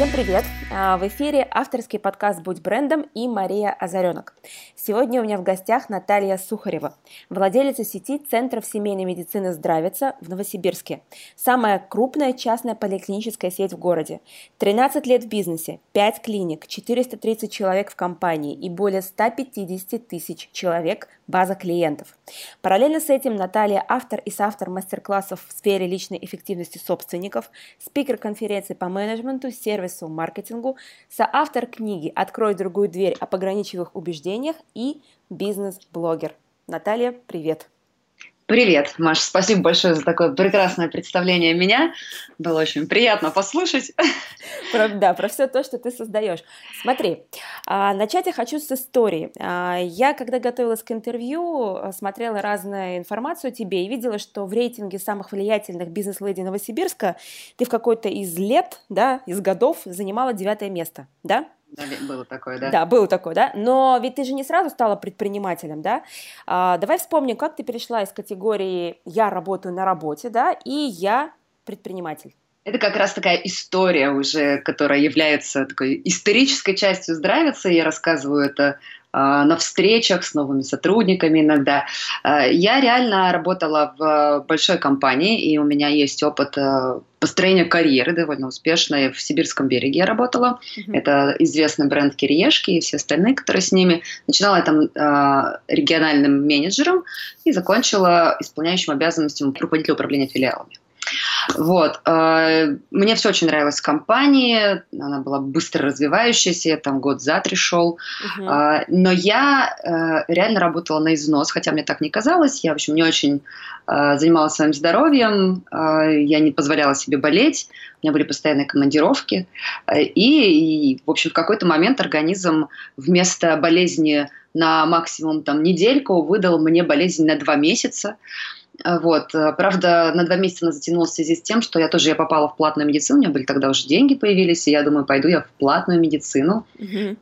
Всем привет! В эфире авторский подкаст «Будь брендом» и Мария Азаренок. Сегодня у меня в гостях Наталья Сухарева, владелица сети центров семейной медицины «Здравица» в Новосибирске. Самая крупная частная поликлиническая сеть в городе. 13 лет в бизнесе, 5 клиник, 430 человек в компании и более 150 тысяч человек база клиентов. Параллельно с этим Наталья – автор и соавтор мастер-классов в сфере личной эффективности собственников, спикер конференций по менеджменту, сервису, маркетингу, соавтор книги «Открой другую дверь» о пограничевых убеждениях и бизнес-блогер. Наталья, привет! Привет, Маша, спасибо большое за такое прекрасное представление меня. Было очень приятно послушать. Про все то, что ты создаешь. Смотри, начать я хочу с истории. Я, когда готовилась к интервью, смотрела разную информацию о тебе и видела, что в рейтинге самых влиятельных бизнес-леди Новосибирска ты в какой-то из лет, да, из годов занимала 9 место, да? Было такое, да? Да, было такое, да? Но ведь ты же не сразу стала предпринимателем, да? Давай вспомним, как ты перешла из категории «я работаю на работе», да, и «я предприниматель». Это как раз такая история уже, которая является такой исторической частью «Здравицы». Я рассказываю это на встречах с новыми сотрудниками иногда. Я реально работала в большой компании, и у меня есть опыт построения карьеры довольно успешной. В Сибирском береге я работала. Это известный бренд Кирьешки и все остальные, которые с ними. Начинала я там региональным менеджером и закончила исполняющим обязанности руководителя управления филиалами. Вот. Мне все очень нравилось в компании, она была быстро развивающаяся, я там год за три шел, но я реально работала на износ, хотя мне так не казалось, я, в общем, не очень занималась своим здоровьем, я не позволяла себе болеть, у меня были постоянные командировки, и в общем, в какой-то момент организм вместо болезни на максимум там, недельку выдал мне болезнь на 2 месяца. Вот. Правда, на 2 месяца она затянулась в связи с тем, что я попала в платную медицину, у меня были тогда уже деньги появились, и я думаю, пойду я в платную медицину.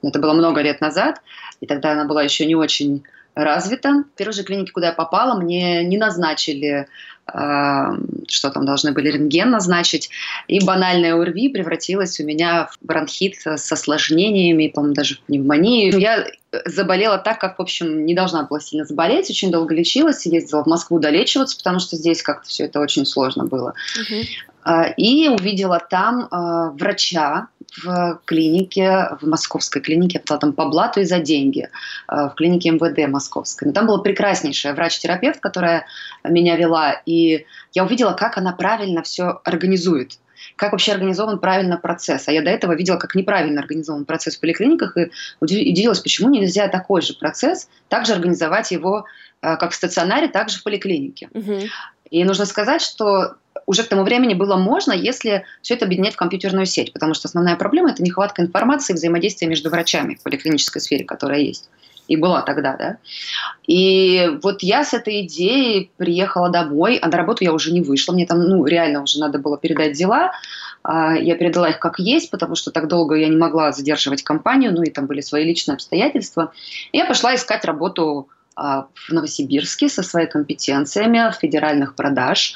Это было много лет назад, и тогда она была еще не очень развита. В первой же клинике, куда я попала, мне не назначили, что там должны были рентген назначить, и банальное ОРВИ превратилось у меня в бронхит с осложнениями, по-моему, даже в пневмонию. Я заболела так, как, в общем, не должна была сильно заболеть, очень долго лечилась, ездила в Москву долечиваться, потому что здесь как-то все это очень сложно было. И увидела там врача в клинике, в московской клинике, я была там по блату и за деньги, в клинике МВД московской. Но там была прекраснейшая врач-терапевт, которая меня вела, и я увидела, как она правильно все организует. Как вообще организован правильно процесс. А я до этого видела, как неправильно организован процесс в поликлиниках, и удивилась, почему нельзя такой же процесс, также организовать его, как в стационаре, так же в поликлинике. И нужно сказать, что уже к тому времени было можно, если все это объединять в компьютерную сеть, потому что основная проблема – это нехватка информации и взаимодействия между врачами в поликлинической сфере, которая есть. И была тогда, да. И вот я с этой идеей приехала домой, а на работу я уже не вышла. Мне там, реально уже надо было передать дела. Я передала их как есть, потому что так долго я не могла задерживать компанию, и там были свои личные обстоятельства. И я пошла искать работу в Новосибирске со своими компетенциями федеральных продаж.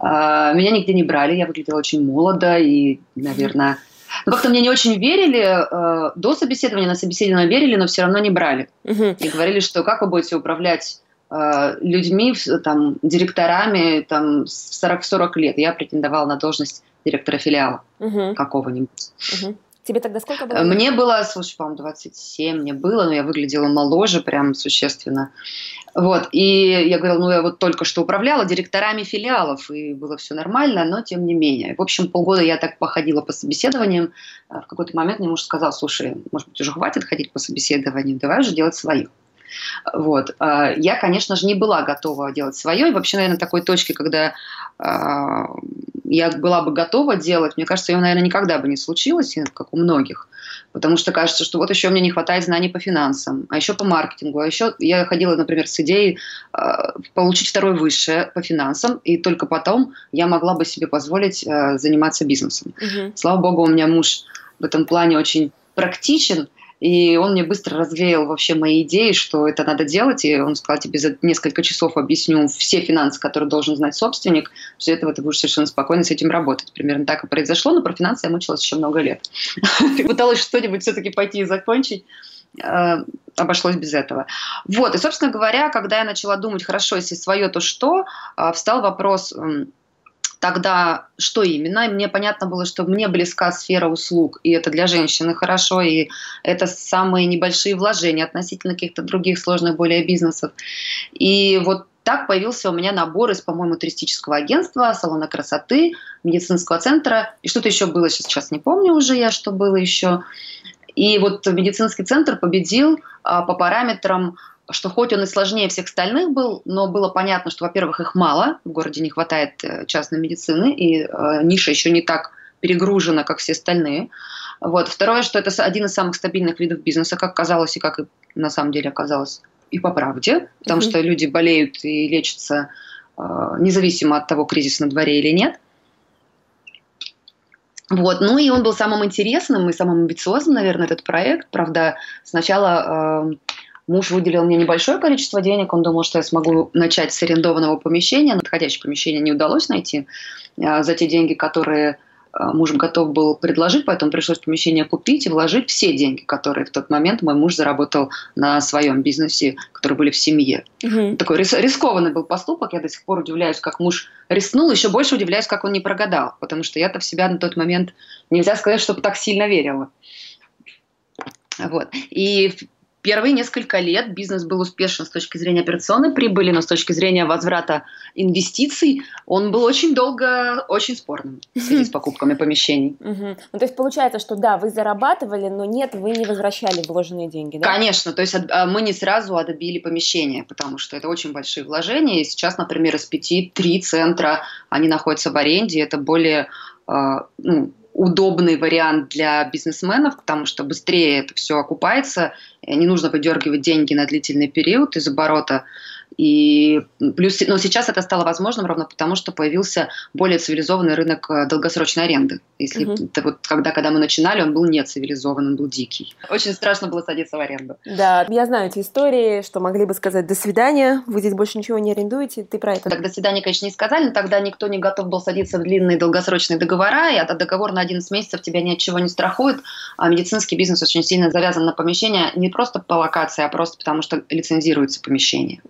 Меня нигде не брали, я выглядела очень молодо и, наверное... Но как-то мне не очень верили, до собеседования на собеседование верили, но все равно не брали. И говорили, что как вы будете управлять людьми, там, директорами там, в 40 лет. Я претендовала на должность директора филиала какого-нибудь. Тебе тогда сколько было? Мне было, слушай, по-моему, 27 мне было, но я выглядела моложе прям существенно. Вот, и я говорила, я вот только что управляла директорами филиалов, и было все нормально, но тем не менее. В общем, полгода я так походила по собеседованиям. В какой-то момент мне муж сказал, слушай, может быть, уже хватит ходить по собеседованиям, давай уже делать свое. Вот. Я, конечно же, не была готова делать свое, и вообще, наверное, такой точки, когда я была бы готова делать, мне кажется, ее, наверное, никогда бы не случилось, как у многих, потому что кажется, что вот еще мне не хватает знаний по финансам, а еще по маркетингу, а еще я ходила, например, с идеей получить 2 высшее по финансам, и только потом я могла бы себе позволить заниматься бизнесом. Слава богу, у меня муж в этом плане очень практичен, И он мне быстро развеял вообще мои идеи, что это надо делать. И он сказал, тебе за несколько часов объясню все финансы, которые должен знать собственник. После этого ты будешь совершенно спокойно с этим работать. Примерно так и произошло, но про финансы я мучилась еще много лет. Пыталась что-нибудь все-таки пойти и закончить. Обошлось без этого. Вот. И, собственно говоря, когда я начала думать, хорошо, если свое, то что, встал вопрос... Тогда что именно? И мне понятно было, что мне близка сфера услуг, и это для женщины хорошо, и это самые небольшие вложения относительно каких-то других сложных более бизнесов. И вот так появился у меня набор из, по-моему, туристического агентства, салона красоты, медицинского центра, и что-то еще было, сейчас не помню уже я, что было еще. И вот медицинский центр победил по параметрам, что хоть он и сложнее всех остальных был, но было понятно, что, во-первых, их мало, в городе не хватает частной медицины, и ниша еще не так перегружена, как все остальные. Вот. Второе, что это один из самых стабильных видов бизнеса, как казалось, и как и на самом деле оказалось, и по правде, потому что люди болеют и лечатся независимо от того, кризис на дворе или нет. Вот. Ну и он был самым интересным и самым амбициозным, наверное, этот проект. Правда, сначала... Муж выделил мне небольшое количество денег, он думал, что я смогу начать с арендованного помещения, но подходящее помещение не удалось найти за те деньги, которые муж готов был предложить, поэтому пришлось помещение купить и вложить все деньги, которые в тот момент мой муж заработал на своем бизнесе, которые были в семье. Такой рискованный был поступок, я до сих пор удивляюсь, как муж рискнул, еще больше удивляюсь, как он не прогадал, потому что я-то в себя на тот момент, нельзя сказать, чтобы так сильно верила. Вот. И... Первые несколько лет бизнес был успешен с точки зрения операционной прибыли, но с точки зрения возврата инвестиций он был очень долго, очень спорным в связи с покупками помещений. Ну, то есть получается, что да, вы зарабатывали, но нет, вы не возвращали вложенные деньги, да? Конечно, то есть мы не сразу отбили помещение, потому что это очень большие вложения, и сейчас, например, из 5-3 центра, они находятся в аренде, это более... удобный вариант для бизнесменов, потому что быстрее это все окупается, не нужно выдергивать деньги на длительный период из оборота. И плюс, но сейчас это стало возможным ровно потому, что появился более цивилизованный рынок долгосрочной аренды. Если это вот когда мы начинали, он был не цивилизован, он был дикий. Очень страшно было садиться в аренду. Да, я знаю эти истории, что могли бы сказать «до свидания», вы здесь больше ничего не арендуете, ты про это. Так «до свидания», конечно, не сказали, но тогда никто не готов был садиться в длинные долгосрочные договора, и от договора на 11 месяцев тебя ни от чего не страхует. А медицинский бизнес очень сильно завязан на помещение, не просто по локации, а просто потому, что лицензируется помещение.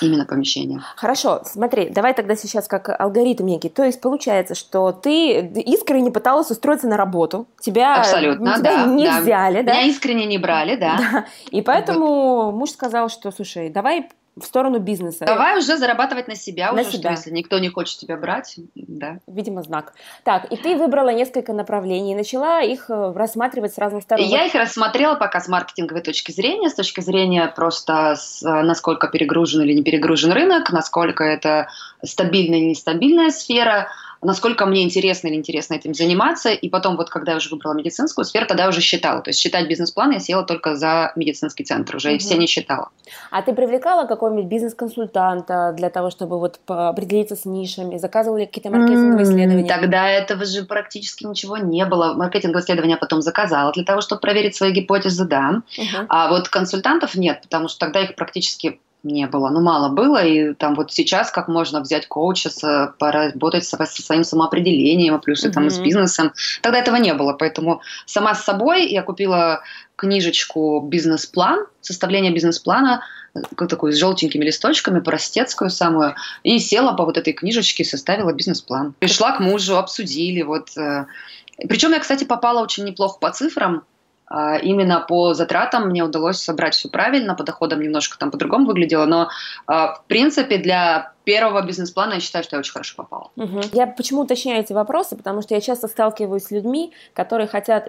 Именно помещение. Хорошо, смотри, давай тогда сейчас как алгоритм некий. То есть получается, что ты искренне пыталась устроиться на работу. Тебя не взяли, да? Меня искренне не брали, да. И поэтому муж сказал, что, слушай, давай в сторону бизнеса. Давай уже зарабатывать на себя, если никто не хочет тебя брать. Да. Видимо, знак. Так, и ты выбрала несколько направлений, начала их рассматривать с разных сторон. Я их рассмотрела пока с маркетинговой точки зрения, с точки зрения просто, насколько перегружен или не перегружен рынок, насколько это стабильная или нестабильная сфера, насколько мне интересно или интересно этим заниматься. И потом, вот когда я уже выбрала медицинскую сферу, тогда уже считала. То есть считать бизнес-план я села только за медицинский центр уже, и все не считала. А ты привлекала какого-нибудь бизнес-консультанта для того, чтобы вот определиться с нишами? Заказывали какие-то маркетинговые исследования? Тогда этого же практически ничего не было. Маркетинговые исследования я потом заказала для того, чтобы проверить свои гипотезы, да. А вот консультантов нет, потому что тогда их практически... не было, но мало было, и там вот сейчас как можно взять коуча, поработать со своим самоопределением, плюсы там и с бизнесом. Тогда этого не было, поэтому сама с собой я купила книжечку «Бизнес-план», составление бизнес-плана, такую с желтенькими листочками, простецкую самую, и села по вот этой книжечке и составила бизнес-план. Пришла к мужу, обсудили, вот. Причем я, кстати, попала очень неплохо по цифрам. Именно по затратам мне удалось собрать все правильно, по доходам немножко там по-другому выглядело, но в принципе для первого бизнес-плана я считаю, что я очень хорошо попала. Я почему уточняю эти вопросы, потому что я часто сталкиваюсь с людьми, которые хотят,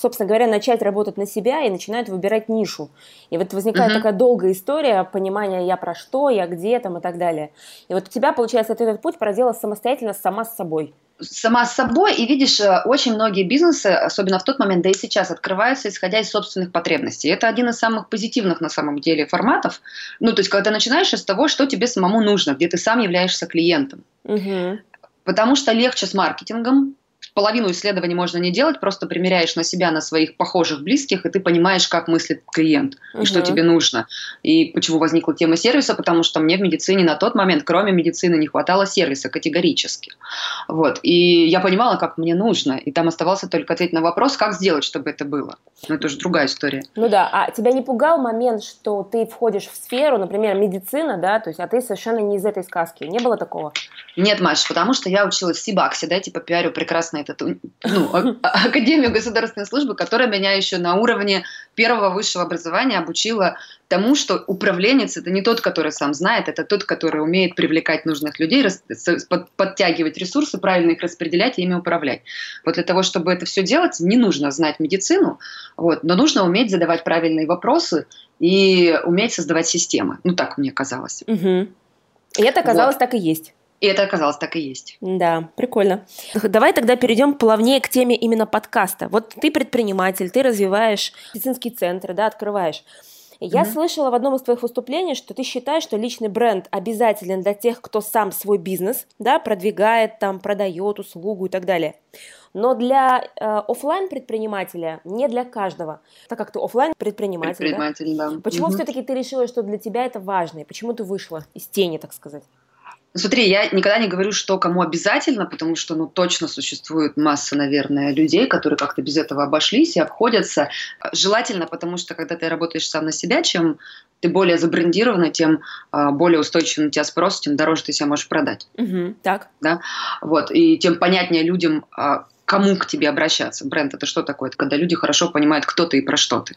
собственно говоря, начать работать на себя и начинают выбирать нишу. И вот возникает такая долгая история понимания «я про что», «я где» там и так далее. И вот у тебя, получается, ты этот путь проделала самостоятельно, сама с собой. Сама с собой, и видишь, очень многие бизнесы, особенно в тот момент, да и сейчас, открываются, исходя из собственных потребностей. Это один из самых позитивных, на самом деле, форматов. Ну, то есть, когда ты начинаешь из того, что тебе самому нужно, где ты сам являешься клиентом. Потому что легче с маркетингом, половину исследований можно не делать, просто примеряешь на себя, на своих похожих близких, и ты понимаешь, как мыслит клиент, и что тебе нужно. И почему возникла тема сервиса, потому что мне в медицине на тот момент, кроме медицины, не хватало сервиса категорически. Вот. И я понимала, как мне нужно, и там оставался только ответ на вопрос, как сделать, чтобы это было. Но это уже другая история. Ну да, а тебя не пугал момент, что ты входишь в сферу, например, медицина, да, то есть, а ты совершенно не из этой сказки, не было такого? Нет, Маш, потому что я училась в Сибаксе, да, типа пиарю прекрасно эту, Академию государственной службы, которая меня еще на уровне первого высшего образования обучила тому, что управленец – это не тот, который сам знает, это тот, который умеет привлекать нужных людей, подтягивать ресурсы, правильно их распределять и ими управлять. Вот для того, чтобы это все делать, не нужно знать медицину, вот, но нужно уметь задавать правильные вопросы и уметь создавать системы. Ну, так мне казалось. Угу. И это оказалось так и есть. И это оказалось так и есть. Да, прикольно. Давай тогда перейдем плавнее к теме именно подкаста. Вот ты предприниматель, ты развиваешь медицинские центры, да, открываешь. Я слышала в одном из твоих выступлений, что ты считаешь, что личный бренд обязателен для тех, кто сам свой бизнес, да, продвигает, там, продает услугу и так далее. Но для офлайн предпринимателя не для каждого, так как ты офлайн предприниматель, да? Да. Почему все-таки ты решила, что для тебя это важно, и почему ты вышла из тени, так сказать? Смотри, я никогда не говорю, что кому обязательно, потому что, ну, точно существует масса, наверное, людей, которые как-то без этого обошлись и обходятся. Желательно, потому что, когда ты работаешь сам на себя, чем ты более забрендирована, тем более устойчивый на тебя спрос, тем дороже ты себя можешь продать. Угу, так. Да? Вот, и тем понятнее людям, кому к тебе обращаться. Бренд – это что такое? Это когда люди хорошо понимают, кто ты и про что ты.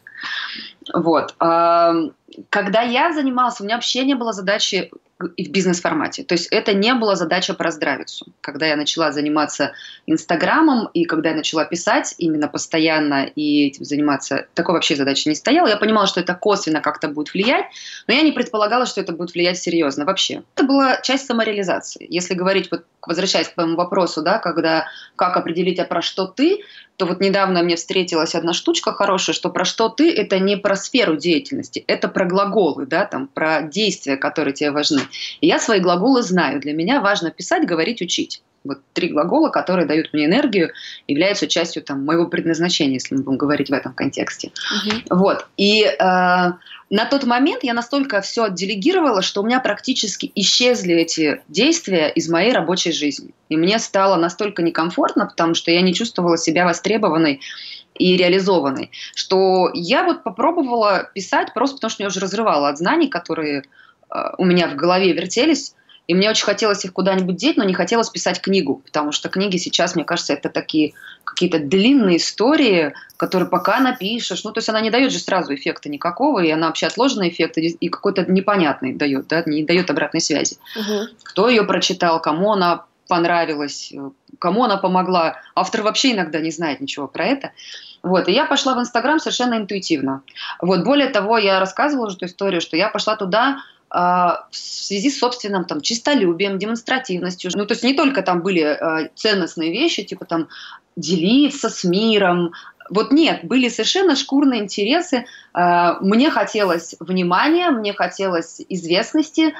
Вот. Когда я занималась, у меня вообще не было задачи в бизнес-формате. То есть это не была задача про Здравицу. Когда я начала заниматься Инстаграмом, и когда я начала писать именно постоянно и этим заниматься, такой вообще задачи не стояла. Я понимала, что это косвенно как-то будет влиять, но я не предполагала, что это будет влиять серьезно вообще. Это была часть самореализации. Если говорить, вот, возвращаясь к твоему вопросу, да, когда, как определить, а про что ты, то вот недавно мне встретилась одна штучка хорошая, что про что ты – это не про сферу деятельности, это про глаголы, да, там, про действия, которые тебе важны. И я свои глаголы знаю. Для меня важно писать, говорить, учить. Вот три глагола, которые дают мне энергию, являются частью там, моего предназначения, если мы будем говорить в этом контексте. Вот. И на тот момент я настолько все отделегировала, что у меня практически исчезли эти действия из моей рабочей жизни. И мне стало настолько некомфортно, потому что я не чувствовала себя востребованной и реализованной, что я вот попробовала писать просто потому, что меня уже разрывало от знаний, которые у меня в голове вертелись, и мне очень хотелось их куда-нибудь деть, но не хотелось писать книгу, потому что книги сейчас, мне кажется, это такие какие-то длинные истории, которые пока напишешь, ну, то есть она не дает же сразу эффекта никакого, и она вообще отложенный эффект, и какой-то непонятный дает, да, не дает обратной связи. Кто ее прочитал, кому она понравилась, кому она помогла. Автор вообще иногда не знает ничего про это. Вот. И я пошла в Инстаграм совершенно интуитивно. Вот. Более того, я рассказывала уже эту историю, что я пошла туда в связи с собственным там, честолюбием, демонстративностью. Ну, то есть не только там были ценностные вещи, типа там делиться с миром. Вот нет, были совершенно шкурные интересы. Мне хотелось внимания, мне хотелось известности,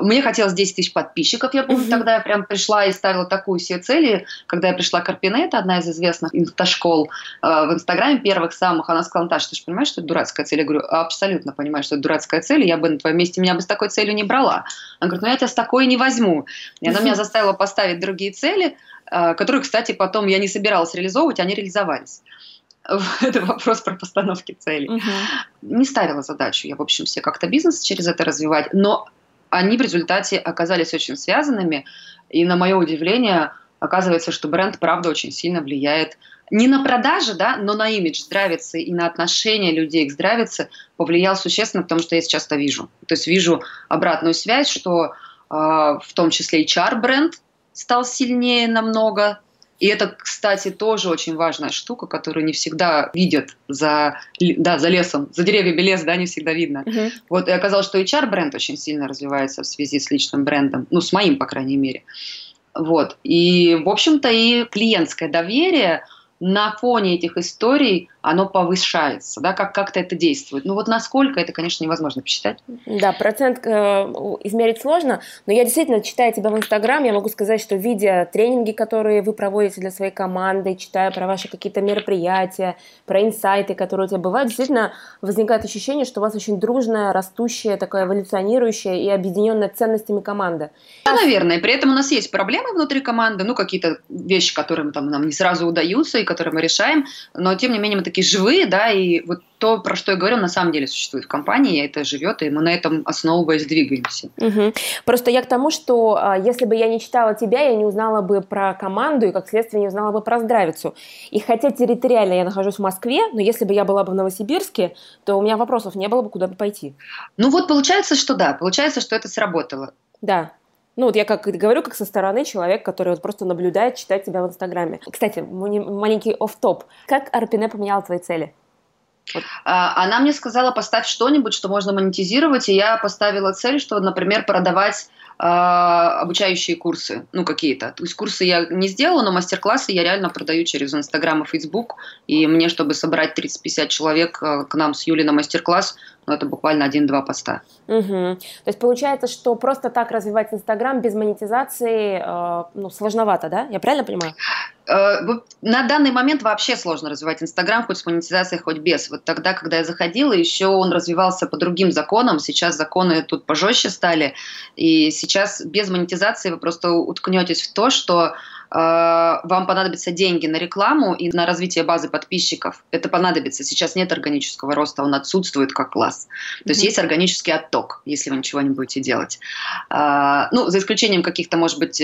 мне хотелось 10 тысяч подписчиков. Я помню, тогда я прям пришла и ставила такую себе цель. Когда я пришла к Арпене, это одна из известных инсташкол в Инстаграме, первых самых, она сказала: Наташа, ты же понимаешь, что это дурацкая цель? Я говорю: абсолютно понимаю, что это дурацкая цель, я бы на твоем месте, меня бы с такой целью не брала. Она говорит: ну я тебя с такой не возьму. И она меня заставила поставить другие цели, которые, кстати, потом я не собиралась реализовывать, они реализовались. Это вопрос про постановки целей. Не ставила задачу я, в общем, все как-то бизнес через это развивать, но они в результате оказались очень связанными, и на мое удивление оказывается, что бренд, правда, очень сильно влияет не на продажи, да, но на имидж Здравицы и на отношение людей к Здравице повлиял существенно, потому что я сейчас это вижу. То есть вижу обратную связь, что в том числе HR-бренд стал сильнее намного. И это, кстати, тоже очень важная штука, которую не всегда видят за лесом, за деревьями лес, да, не всегда видно. Вот, и оказалось, что HR-бренд очень сильно развивается в связи с личным брендом, ну, с моим, по крайней мере. Вот. И, в общем-то, и клиентское доверие, на фоне этих историй оно повышается, да, как-то это действует. Ну вот насколько, это, конечно, невозможно посчитать. Да, процент измерить сложно, но я действительно, читая тебя в Инстаграм, я могу сказать, что видя тренинги, которые вы проводите для своей команды, читая про ваши какие-то мероприятия, про инсайты, которые у тебя бывают, действительно возникает ощущение, что у вас очень дружная, растущая, такая эволюционирующая и объединенная ценностями команда. Да, наверное, при этом у нас есть проблемы внутри команды, ну какие-то вещи, которые там, нам не сразу удаются и которые мы решаем, но тем не менее мы такие живые, да, и вот то, про что я говорю, на самом деле существует в компании, это живет, и мы на этом основываясь двигаемся. Угу. Просто я к тому, что если бы я не читала тебя, я не узнала бы про команду и, как следствие, не узнала бы про Здравицу. И хотя территориально я нахожусь в Москве, но если бы я была бы в Новосибирске, то у меня вопросов не было бы, куда бы пойти. Ну вот получается, что да, получается, что это сработало. Да. Ну, вот я как говорю, как со стороны человек, который вот просто наблюдает, читает тебя в Инстаграме. Кстати, маленький офф-топ. Как Арпена поменяла твои цели? Вот. Она мне сказала, поставь что-нибудь, что можно монетизировать, и я поставила цель, что, например, продавать обучающие курсы, ну, какие-то. То есть курсы я не сделала, но мастер-классы я реально продаю через Инстаграм и Фейсбук, и мне, чтобы собрать 30-50 человек к нам с Юлей на мастер-класс, ну, это буквально 1-2 поста. Угу. То есть получается, что просто так развивать Инстаграм без монетизации ну, сложновато, да? Я правильно понимаю? На данный момент вообще сложно развивать Инстаграм, хоть с монетизацией, хоть без. Вот тогда, когда я заходила, еще он развивался по другим законам, сейчас законы тут пожестче стали, и сейчас без монетизации вы просто уткнетесь в то, что вам понадобятся деньги на рекламу и на развитие базы подписчиков. Это понадобится. Сейчас нет органического роста, он отсутствует как класс. То есть есть органический отток, если вы ничего не будете делать. Ну, за исключением каких-то, может быть,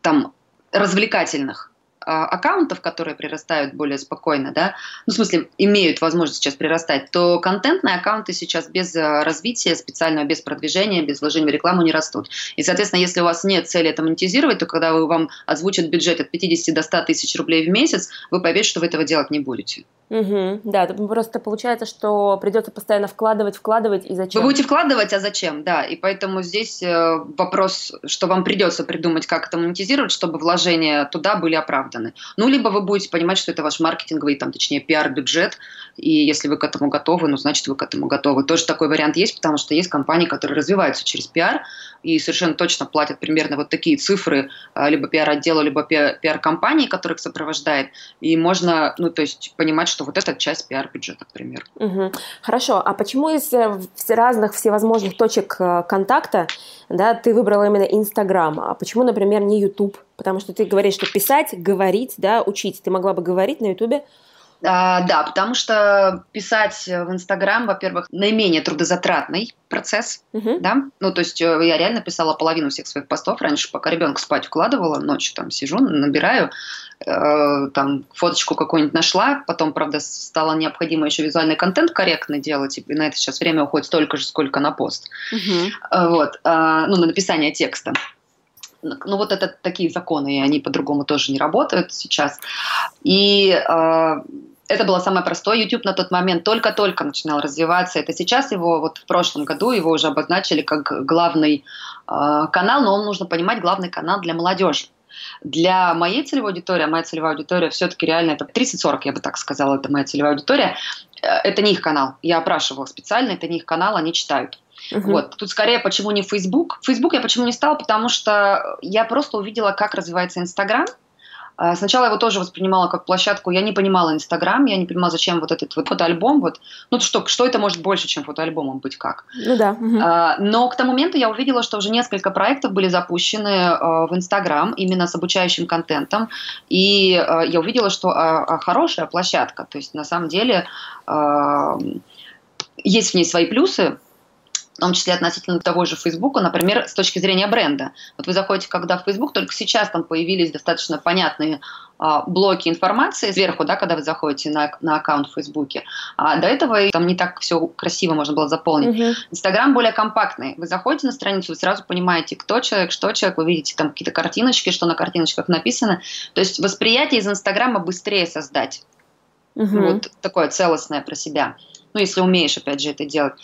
там развлекательных аккаунтов, которые прирастают более спокойно, да, ну, в смысле, имеют возможность сейчас прирастать, то контентные аккаунты сейчас без развития специального, без продвижения, без вложения в рекламу не растут. И, соответственно, если у вас нет цели это монетизировать, то когда вам озвучат бюджет от 50 до 100 тысяч рублей в месяц, вы поверите, что вы этого делать не будете. Угу, да, просто получается, что придется постоянно вкладывать, и зачем? Вы будете вкладывать, а зачем, да, и поэтому здесь вопрос, что вам придется придумать, как это монетизировать, чтобы вложения туда были оправданы. Ну, либо вы будете понимать, что это ваш маркетинговый, там, точнее, пиар-бюджет, и если вы к этому готовы, ну, значит, вы к этому готовы. Тоже такой вариант есть, потому что есть компании, которые развиваются через пиар, и совершенно точно платят примерно вот такие цифры либо пиар-отделу, либо пиар-компании, которых сопровождает, и можно, ну, то есть, понимать, что вот это часть пиар-бюджета, к примеру. Угу. Хорошо. А почему из разных всевозможных точек контакта, да, ты выбрала именно Инстаграм? А почему, например, не Ютуб? Потому что ты говоришь, что писать, говорить, да, учить. Ты могла бы говорить на Ютубе? Да, потому что писать в Инстаграм, во-первых, наименее трудозатратный процесс, да, ну, то есть я реально писала половину всех своих постов раньше, пока ребенка спать вкладывала, ночью там сижу, набираю, там фоточку какую-нибудь нашла, потом, правда, стало необходимо еще визуальный контент корректно делать, и на это сейчас время уходит столько же, сколько на пост, вот, ну, на написание текста. Ну, вот это такие законы, и они по-другому тоже не работают сейчас. И это было самое простое. YouTube на тот момент только-только начинал развиваться. Это сейчас его, вот в прошлом году, его уже обозначили как главный канал, но он, нужно понимать, главный канал для молодежи. Для моей целевой аудитории, моя целевая аудитория все-таки реально это 30-40, я бы так сказала, это моя целевая аудитория. Это не их канал. Я опрашивала специально, это не их канал, они читают. Вот. Тут скорее, почему не Facebook? Facebook я почему не стала, потому что я просто увидела, как развивается Инстаграм. Сначала я его тоже воспринимала как площадку, я не понимала Инстаграм, я не понимала, зачем вот этот вот фотоальбом, вот. Ну что это может больше, чем фотоальбомом быть как? Ну да. Но к тому моменту я увидела, что уже несколько проектов были запущены в Инстаграм, именно с обучающим контентом, и я увидела, что хорошая площадка, то есть на самом деле есть в ней свои плюсы, в том числе относительно того же Фейсбука, например, с точки зрения бренда. Вот вы заходите, когда в Фейсбук, только сейчас там появились достаточно понятные блоки информации сверху, да, когда вы заходите на аккаунт в Фейсбуке. А до этого там не так все красиво можно было заполнить. Инстаграм более компактный. Вы заходите на страницу, вы сразу понимаете, кто человек, что человек. Вы видите там какие-то картиночки, что на картиночках написано. То есть восприятие из Инстаграма быстрее создать. Вот такое целостное про себя. Ну, если умеешь, опять же, это делать.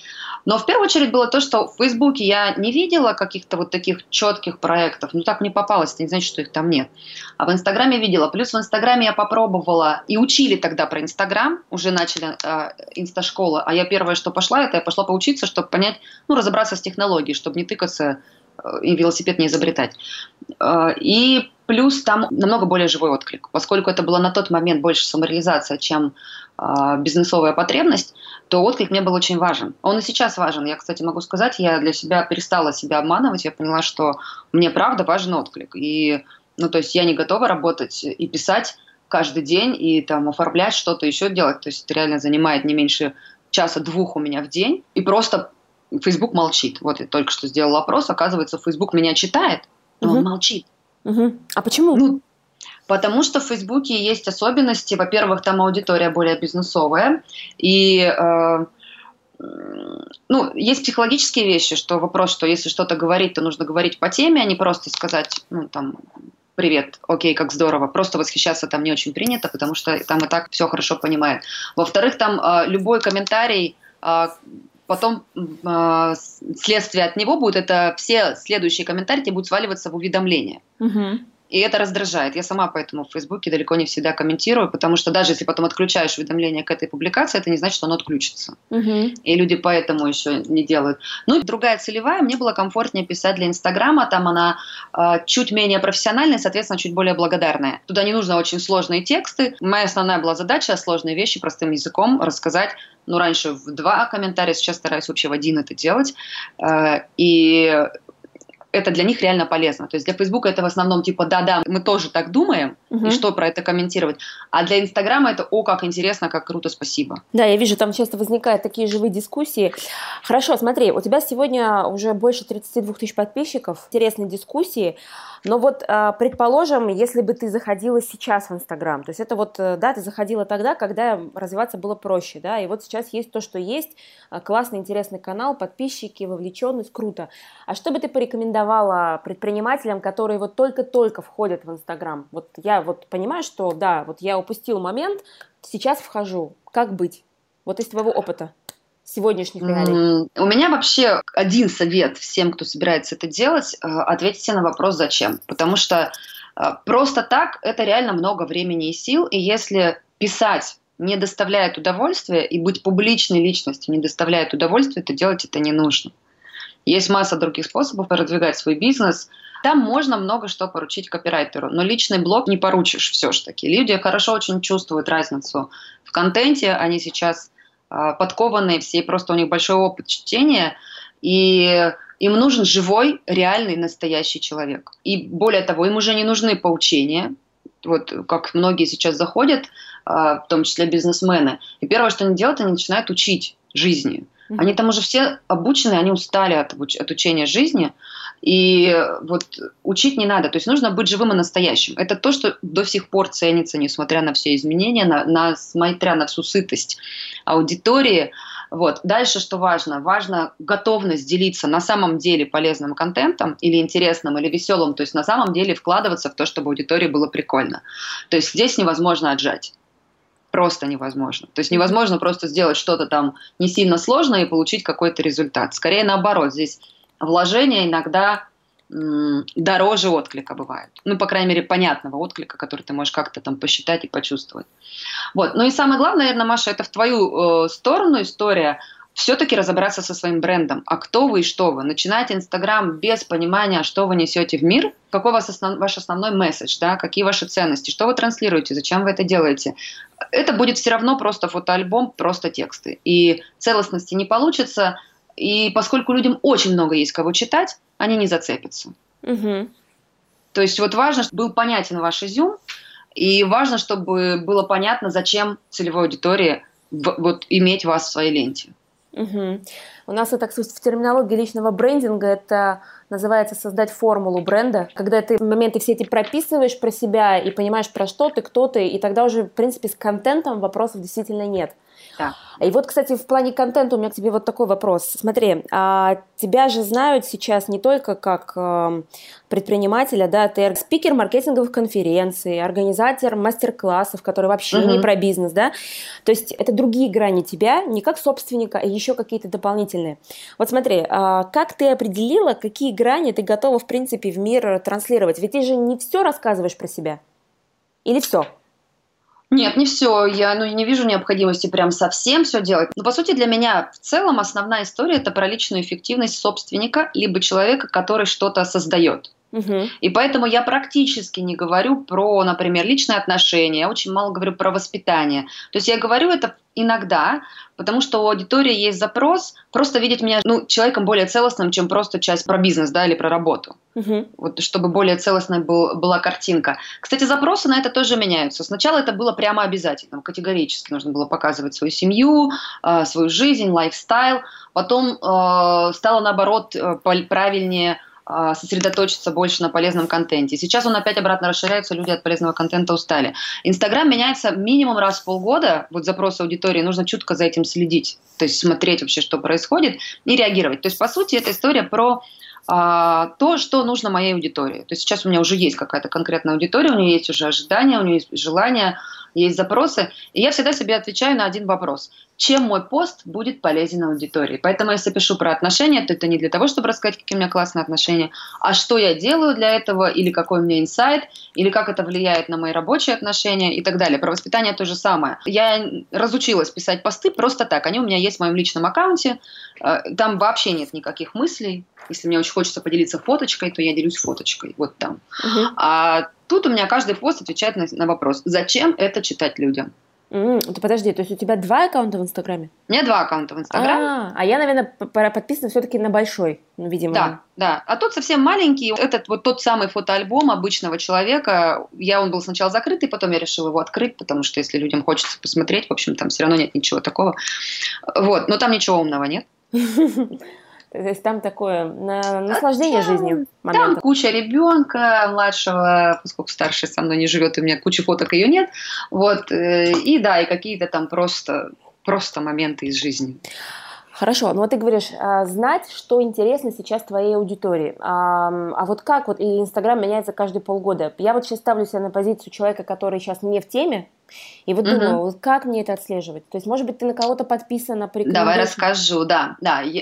Но в первую очередь было то, что в Фейсбуке я не видела каких-то вот таких четких проектов. Ну, так не попалось, это не значит, что их там нет. А в Инстаграме видела. Плюс в Инстаграме я попробовала, и учили тогда про Инстаграм, уже начали инсташколы. А я первое, что пошла, это я пошла поучиться, чтобы понять, ну, разобраться с технологией, чтобы не тыкаться и велосипед не изобретать. И плюс там намного более живой отклик, поскольку это была на тот момент больше самореализация, чем бизнесовая потребность, то отклик мне был очень важен. Он и сейчас важен. Я, кстати, могу сказать, я для себя перестала себя обманывать, я поняла, что мне правда важен отклик. И, ну, то есть я не готова работать и писать каждый день, и там оформлять что-то еще делать. То есть это реально занимает не меньше часа-двух у меня в день. И просто Facebook молчит. Вот я только что сделала опрос, оказывается, Facebook меня читает, но он молчит. А почему? Ну, потому что в Фейсбуке есть особенности. Во-первых, там аудитория более бизнесовая. И ну, есть психологические вещи, что вопрос, что если что-то говорить, то нужно говорить по теме, а не просто сказать, ну, там, привет, окей, как здорово. Просто восхищаться там не очень принято, потому что там и так все хорошо понимают. Во-вторых, там любой комментарий... Потом следствие от него будет, это все следующие комментарии тебе будут сваливаться в уведомления. И это раздражает. Я сама поэтому в Фейсбуке далеко не всегда комментирую, потому что даже если потом отключаешь уведомление к этой публикации, это не значит, что оно отключится. И люди поэтому еще не делают. Ну, другая целевая, мне было комфортнее писать для Инстаграма, там она чуть менее профессиональная, соответственно, чуть более благодарная. Туда не нужно очень сложные тексты. Моя основная была задача сложные вещи простым языком рассказать. Ну, раньше в 2 комментария, сейчас стараюсь вообще в 1 это делать. И это для них реально полезно. То есть для Фейсбука это в основном типа «да-да, мы тоже так думаем», и что про это комментировать. А для Инстаграма это «о, как интересно, как круто, спасибо». Да, я вижу, там часто возникают такие живые дискуссии. Хорошо, смотри, у тебя сегодня уже больше 32 тысяч подписчиков, интересные дискуссии. Но вот, предположим, если бы ты заходила сейчас в Инстаграм, то есть это вот, да, ты заходила тогда, когда развиваться было проще, да, и вот сейчас есть то, что есть, классный, интересный канал, подписчики, вовлеченность, круто. А что бы ты порекомендовала предпринимателям, которые вот только-только входят в Инстаграм? Вот я вот понимаю, что, да, вот я упустил момент, сейчас вхожу. Как быть? Вот из твоего опыта. Сегодняшних реалий? У меня вообще один совет всем, кто собирается это делать, ответьте на вопрос «зачем?». Потому что просто так это реально много времени и сил, и если писать не доставляет удовольствия, и быть публичной личностью не доставляет удовольствия, то делать это не нужно. Есть масса других способов продвигать свой бизнес. Там можно много что поручить копирайтеру, но личный блог не поручишь все ж таки. Люди хорошо очень чувствуют разницу в контенте, они сейчас... подкованные все, просто у них большой опыт чтения, и им нужен живой, реальный, настоящий человек. И более того, им уже не нужны поучения, вот как многие сейчас заходят, в том числе бизнесмены, и первое, что они делают, они начинают учить жизни. Они там уже все обучены, они устали от учения жизни, и вот учить не надо. То есть нужно быть живым и настоящим. Это то, что до сих пор ценится, несмотря на все изменения, несмотря на всю сытость аудитории. Вот. Дальше, что важно? Важна готовность делиться на самом деле полезным контентом или интересным, или веселым. То есть на самом деле вкладываться в то, чтобы аудитории было прикольно. То есть здесь невозможно отжать. Просто невозможно. То есть невозможно просто сделать что-то там не сильно сложное и получить какой-то результат. Скорее наоборот, здесь вложение иногда дороже отклика бывает. Ну, по крайней мере, понятного отклика, который ты можешь как-то там посчитать и почувствовать. Вот. Ну и самое главное, наверное, Маша, это в твою сторону история – все-таки разобраться со своим брендом. А кто вы и что вы? Начинать Инстаграм без понимания, что вы несете в мир, какой ваш основной месседж, да? Какие ваши ценности, что вы транслируете, зачем вы это делаете. Это будет все равно просто фотоальбом, просто тексты. И целостности не получится. И поскольку людям очень много есть кого читать, они не зацепятся. То есть вот важно, чтобы был понятен ваш изюм, и важно, чтобы было понятно, зачем целевой аудитории вот, иметь вас в своей ленте. У нас это в терминологии личного брендинга это называется создать формулу бренда, когда ты моменты все эти прописываешь про себя и понимаешь, про что ты, кто ты, и тогда уже, в принципе, с контентом вопросов действительно нет. Да. И вот, кстати, в плане контента у меня к тебе вот такой вопрос. Смотри, тебя же знают сейчас не только как предпринимателя, да, ты спикер маркетинговых конференций, организатор мастер-классов, которые вообще не про бизнес, да? То есть это другие грани тебя, не как собственника, а еще какие-то дополнительные. Вот смотри, как ты определила, какие грани ты готова, в принципе, в мир транслировать? Ведь ты же не все рассказываешь про себя. Или все? Нет, не все. Я не вижу необходимости прям совсем все делать. Но, по сути, для меня в целом основная история – это про личную эффективность собственника либо человека, который что-то создает. И поэтому я практически не говорю про, например, личные отношения, я очень мало говорю про воспитание. То есть я говорю это иногда, потому что у аудитории есть запрос просто видеть меня человеком более целостным, чем просто часть про бизнес, да, или про работу. Вот, чтобы более целостной была картинка. Кстати, запросы на это тоже меняются. Сначала это было прямо обязательно, категорически нужно было показывать свою семью, свою жизнь, лайфстайл. Потом стало, наоборот, правильнее сосредоточиться больше на полезном контенте. Сейчас он опять обратно расширяется, люди от полезного контента устали. Инстаграм меняется минимум раз в полгода, вот запрос аудитории, нужно чутко за этим следить, то есть смотреть вообще, что происходит, и реагировать. То есть, по сути, это история про то, что нужно моей аудитории. То есть сейчас у меня уже есть какая-то конкретная аудитория, у нее есть уже ожидания, у нее есть желания, есть запросы, и я всегда себе отвечаю на один вопрос. Чем мой пост будет полезен аудитории? Поэтому если пишу про отношения, то это не для того, чтобы рассказать, какие у меня классные отношения, а что я делаю для этого, или какой у меня инсайт, или как это влияет на мои рабочие отношения и так далее. Про воспитание то же самое. Я разучилась писать посты просто так. Они у меня есть в моем личном аккаунте. Там вообще нет никаких мыслей. Если мне очень хочется поделиться фоточкой, то я делюсь фоточкой. Вот там. А тут у меня каждый пост отвечает на вопрос, зачем это читать людям. Подожди, то есть у тебя 2 аккаунта в Инстаграме? У меня 2 аккаунта в Инстаграме. А я, наверное, подписана все-таки на большой, видимо. Да, да. А тот совсем маленький, этот вот тот самый фотоальбом обычного человека. Он был сначала закрытый, потом я решила его открыть, потому что если людям хочется посмотреть, в общем, там все равно нет ничего такого. Вот, но там ничего умного нет. То есть там такое наслаждение жизнью. Там куча ребенка младшего, поскольку старший со мной не живет, и у меня куча фоток ее нет. Вот, и да, и какие-то там просто моменты из жизни. Хорошо, ну вот ты говоришь, знать, что интересно сейчас твоей аудитории. А вот как вот и Инстаграм меняется каждые полгода? Я вот сейчас ставлю себя на позицию человека, который сейчас не в теме, и вот думаю, как мне это отслеживать? То есть, может быть, ты на кого-то подписана? Давай расскажу, да.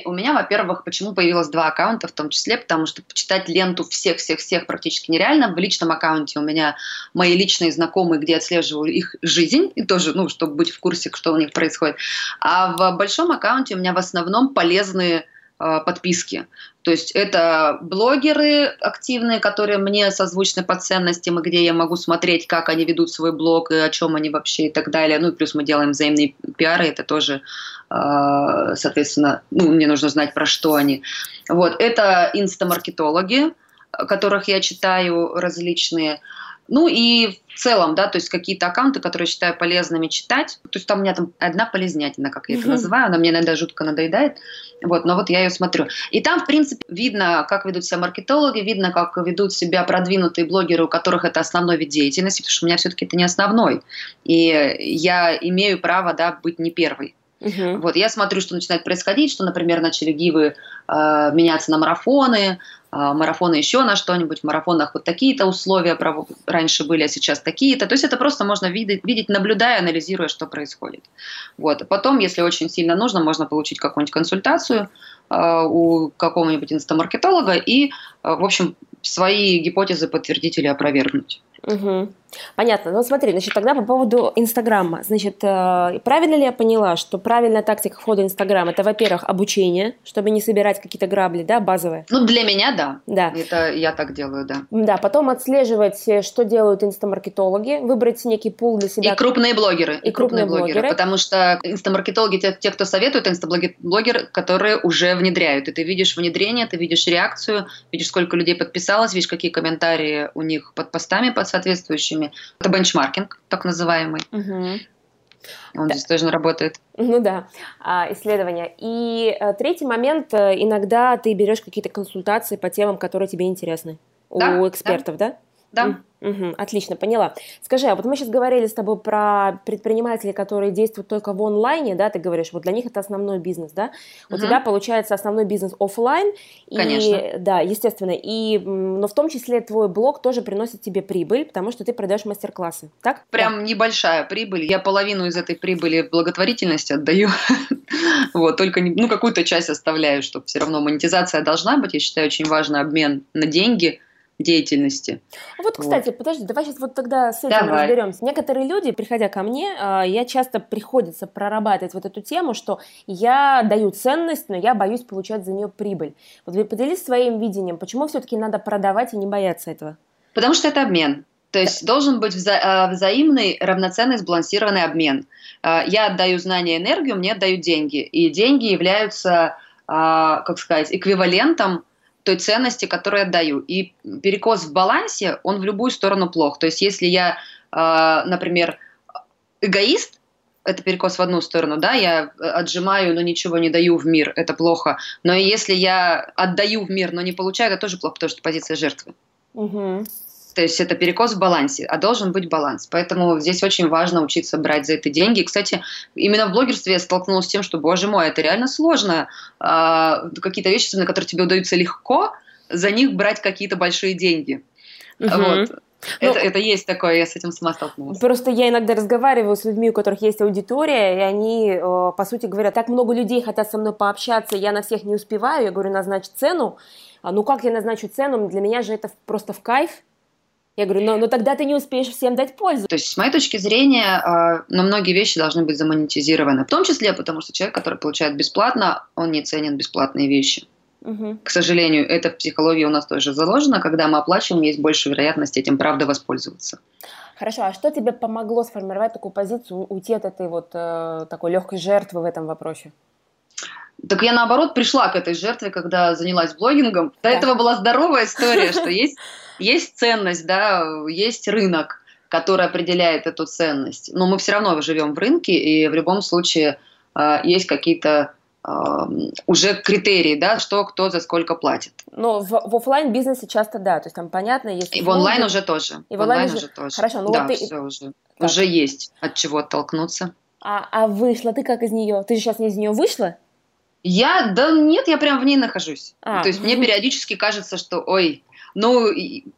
У меня, во-первых, почему появилось 2 аккаунта в том числе, потому что почитать ленту всех-всех-всех практически нереально. В личном аккаунте у меня мои личные знакомые, где я отслеживаю их жизнь, и тоже, чтобы быть в курсе, что у них происходит. А в большом аккаунте у меня в основном полезные подписки. То есть это блогеры активные, которые мне созвучны по ценностям, и где я могу смотреть, как они ведут свой блог, и о чем они вообще и так далее. Ну и плюс мы делаем взаимные пиары, это тоже, соответственно, мне нужно знать, про что они. Вот. Это инстамаркетологи, которых я читаю различные. Ну и в целом, да, то есть какие-то аккаунты, которые я считаю полезными читать. То есть там у меня там одна полезнятина, как я это называю, она мне иногда жутко надоедает, вот, но вот я ее смотрю. И там, в принципе, видно, как ведут себя маркетологи, видно, как ведут себя продвинутые блогеры, у которых это основной вид деятельности, потому что у меня все-таки это не основной, и я имею право, да, быть не первой. Вот, я смотрю, что начинает происходить, что, например, начали гивы меняться на марафоны, марафоны еще на что-нибудь, в марафонах вот такие-то условия раньше были, а сейчас такие-то. То есть это просто можно видеть, наблюдая, анализируя, что происходит. Вот. Потом, если очень сильно нужно, можно получить какую-нибудь консультацию у какого-нибудь инстамаркетолога и, в общем, свои гипотезы подтвердить или опровергнуть. Понятно. Ну смотри, значит, тогда по поводу Инстаграма. Значит, правильно ли я поняла, что правильная тактика входа в Инстаграм – это, во-первых, обучение, чтобы не собирать какие-то грабли, да, базовые? Для меня, да. Это я так делаю, да. Да, потом отслеживать, что делают инстамаркетологи, выбрать некий пул для себя. И крупные блогеры. И крупные блогеры, потому что инстамаркетологи – те, кто советует, инстаблогеры, которые уже внедряют. И ты видишь внедрение, ты видишь реакцию, видишь, сколько людей подписалось, видишь, какие комментарии у них под постами, под соответствующими. Это бенчмаркинг, так называемый. Он здесь тоже работает. Исследования. И третий момент, иногда ты берешь какие-то консультации по темам, которые тебе интересны у экспертов, да? Да. Угу, отлично, поняла. Скажи, а вот мы сейчас говорили с тобой про предпринимателей, которые действуют только в онлайне, да, ты говоришь, вот для них это основной бизнес, да? У тебя получается основной бизнес офлайн, и, да, естественно, и, но в том числе твой блог тоже приносит тебе прибыль, потому что ты продаешь мастер-классы, так? Прям небольшая прибыль, я половину из этой прибыли в благотворительность отдаю, вот, только, ну, какую-то часть оставляю, чтобы все равно монетизация должна быть, я считаю, очень важный обмен на деньги, деятельности. Вот, кстати, подожди, давай сейчас вот тогда с этим разберемся. Некоторые люди, приходя ко мне, я часто приходится прорабатывать вот эту тему, что я даю ценность, но я боюсь получать за нее прибыль. Вот поделись своим видением, почему все-таки надо продавать и не бояться этого? Потому что это обмен. То есть должен быть взаимный, равноценный, сбалансированный обмен. Я отдаю знания и энергию, мне отдают деньги. И деньги являются, как сказать, эквивалентом той ценности, которую я отдаю. И перекос в балансе, он в любую сторону плох. То есть если я, например, эгоист, это перекос в одну сторону, да, я отжимаю, но ничего не даю в мир, это плохо. Но если я отдаю в мир, но не получаю, это тоже плохо, потому что позиция жертвы. Угу. То есть это перекос в балансе, а должен быть баланс. Поэтому здесь очень важно учиться брать за это деньги. И, кстати, именно в блогерстве я столкнулась с тем, что, боже мой, это реально сложно. Какие-то вещи, на которые тебе удаются легко, за них брать какие-то большие деньги. Вот. Ну, это есть такое, я с этим сама столкнулась. Просто я иногда разговариваю с людьми, у которых есть аудитория, и они, по сути, говорят, так много людей хотят со мной пообщаться, я на всех не успеваю, я говорю, назначь цену. Ну как я назначу цену? Для меня же это просто в кайф. Я говорю, ну тогда ты не успеешь всем дать пользу. То есть, с моей точки зрения, но многие вещи должны быть замонетизированы. В том числе, потому что человек, который получает бесплатно, он не ценит бесплатные вещи. Угу. К сожалению, это в психологии у нас тоже заложено. Когда мы оплачиваем, есть больше вероятность этим, правда, воспользоваться. Хорошо, а что тебе помогло сформировать такую позицию, уйти от этой вот такой легкой жертвы в этом вопросе? Так я, наоборот, пришла к этой жертве, когда занялась блогингом. До этого была здоровая история, что есть ценность, да, есть рынок, который определяет эту ценность. Но мы все равно живем в рынке, и в любом случае есть какие-то уже критерии, да, что кто за сколько платит. Но в офлайн-бизнесе часто, да, то есть там понятно, есть... И в онлайн уже тоже. И в онлайн уже тоже. Хорошо, ну да, вот ты... все уже. Так. Уже есть от чего оттолкнуться. А вышла ты как из нее? Ты же сейчас не из нее вышла? Я? Да нет, я прям в ней нахожусь. То есть мне периодически кажется, что, ой, ну,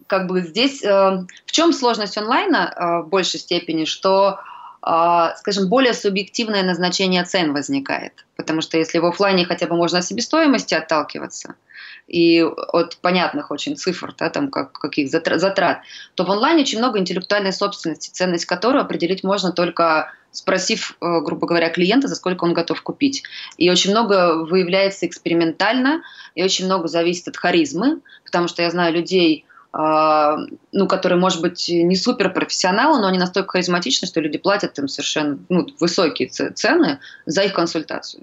как бы здесь... в чем сложность онлайна в большей степени, что, скажем, более субъективное назначение цен возникает. Потому что если в офлайне хотя бы можно от себестоимости отталкиваться и от понятных очень цифр, да, там, каких затрат, то в онлайне очень много интеллектуальной собственности, ценность которой определить можно только... спросив, грубо говоря, клиента, за сколько он готов купить. И очень много выявляется экспериментально, и очень много зависит от харизмы, потому что я знаю людей, ну, которые, может быть, не суперпрофессионалы, но они настолько харизматичны, что люди платят им совершенно, ну, высокие цены за их консультацию,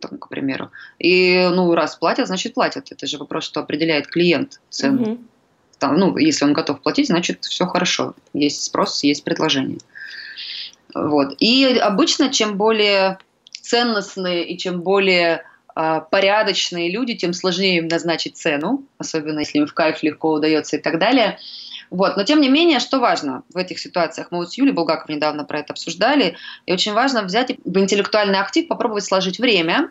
там, к примеру. И, ну, раз платят, значит, платят. Это же вопрос, что определяет клиент цену. Mm-hmm. Там, ну, если он готов платить, значит, все хорошо. Есть спрос, есть предложение. Вот. И обычно, чем более ценностные и чем более порядочные люди, тем сложнее им назначить цену, особенно если им в кайф легко удается и так далее. Вот. Но тем не менее, что важно в этих ситуациях, мы вот с Юлей Булгаковой недавно про это обсуждали, и очень важно взять в интеллектуальный актив, попробовать сложить время,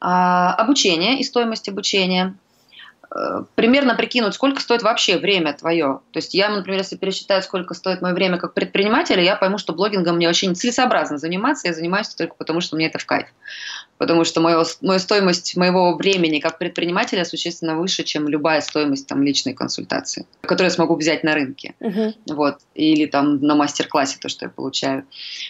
обучение и стоимость обучения, примерно прикинуть, сколько стоит вообще время твое. То есть я, например, если пересчитаю, сколько стоит мое время как предпринимателя, я пойму, что блогингом мне очень целесообразно заниматься, я занимаюсь только потому, что мне это в кайф. Потому что моя стоимость моего времени как предпринимателя существенно выше, чем любая стоимость там, личной консультации, которую я смогу взять на рынке. Вот. Или там на мастер-классе то, что я получаю.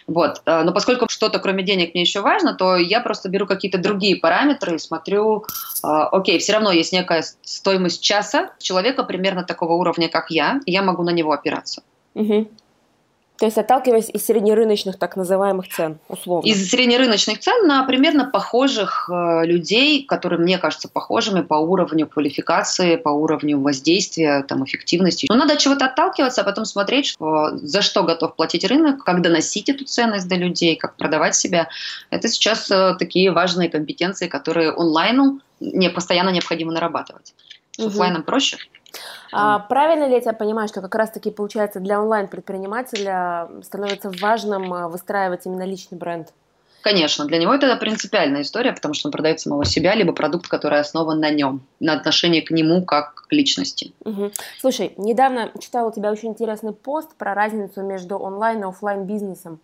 Вот. Но поскольку что-то кроме денег мне еще важно, то я просто беру какие-то другие параметры и смотрю, окей, все равно есть некая стоимость часа человека примерно такого уровня, как я, и я могу на него опираться. Угу. То есть отталкиваясь из среднерыночных так называемых цен, условно. Из среднерыночных цен на примерно похожих людей, которые мне кажутся похожими по уровню квалификации, по уровню воздействия, там, эффективности. Но надо от чего-то отталкиваться, а потом смотреть, за что готов платить рынок, как доносить эту ценность до людей, как продавать себя. Это сейчас такие важные компетенции, которые онлайну постоянно необходимо нарабатывать. С офлайном проще. А правильно ли я тебя понимаю, что как раз-таки получается для онлайн-предпринимателя становится важным выстраивать именно личный бренд? Конечно, для него это принципиальная история, потому что он продает самого себя, либо продукт, который основан на нем, на отношении к нему как к личности. Угу. Слушай, недавно читала у тебя очень интересный пост про разницу между онлайн и офлайн бизнесом,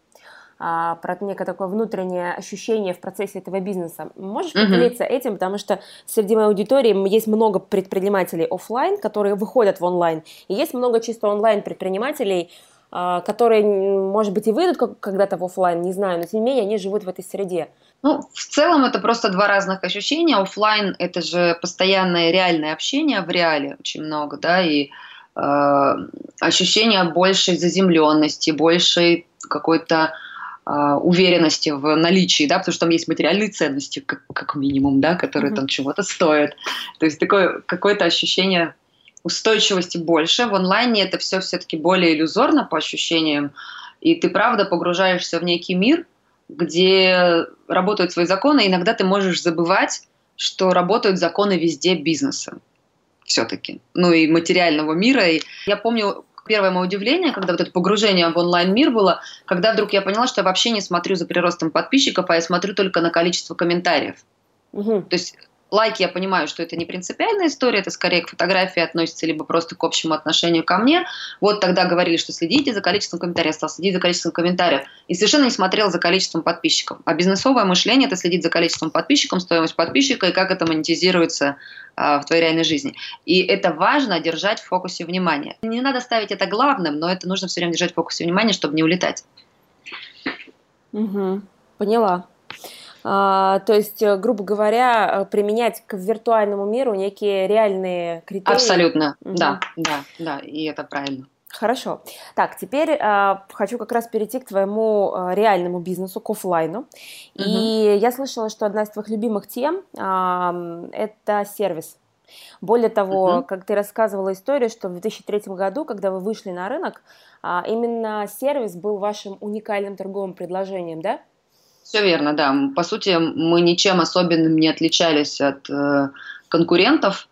про некое такое внутреннее ощущение в процессе этого бизнеса. Можешь поделиться этим, потому что среди моей аудитории есть много предпринимателей офлайн, которые выходят в онлайн, и есть много чисто онлайн предпринимателей, которые, может быть, и выйдут когда-то в офлайн, не знаю, но тем не менее они живут в этой среде. Ну, в целом это просто два разных ощущения. Офлайн — это же постоянное реальное общение в реале, очень много, да, и ощущение большей заземленности, большей какой-то уверенности в наличии, да, потому что там есть материальные ценности, как минимум, да, которые там чего-то стоят. То есть такое какое-то ощущение устойчивости больше. В онлайне это все все-таки более иллюзорно по ощущениям, и ты правда погружаешься в некий мир, где работают свои законы, и иногда ты можешь забывать, что работают законы везде бизнеса все-таки, ну и материального мира. И я помню первое мое удивление, когда вот это погружение в онлайн-мир было, когда вдруг я поняла, что я вообще не смотрю за приростом подписчиков, а я смотрю только на количество комментариев. То есть лайки, я понимаю, что это не принципиальная история, это скорее к фотографии относится, либо просто к общему отношению ко мне. Вот тогда говорили, что следите за количеством комментариев, я стал следить за количеством комментариев. И совершенно не смотрел за количеством подписчиков. А бизнесовое мышление – это следить за количеством подписчиков, стоимость подписчика и как это монетизируется в твоей реальной жизни. И это важно держать в фокусе внимания. Не надо ставить это главным, но это нужно все время держать в фокусе внимания, чтобы не улетать. Поняла. То есть, грубо говоря, применять к виртуальному миру некие реальные критерии. Абсолютно, да, и это правильно. Хорошо. Так, теперь хочу как раз перейти к твоему реальному бизнесу, к офлайну. И я слышала, что одна из твоих любимых тем это сервис. Более того, как ты рассказывала историю, что в 2003 году, когда вы вышли на рынок, именно сервис был вашим уникальным торговым предложением, да? Все верно, да. По сути, мы ничем особенным не отличались от конкурентов.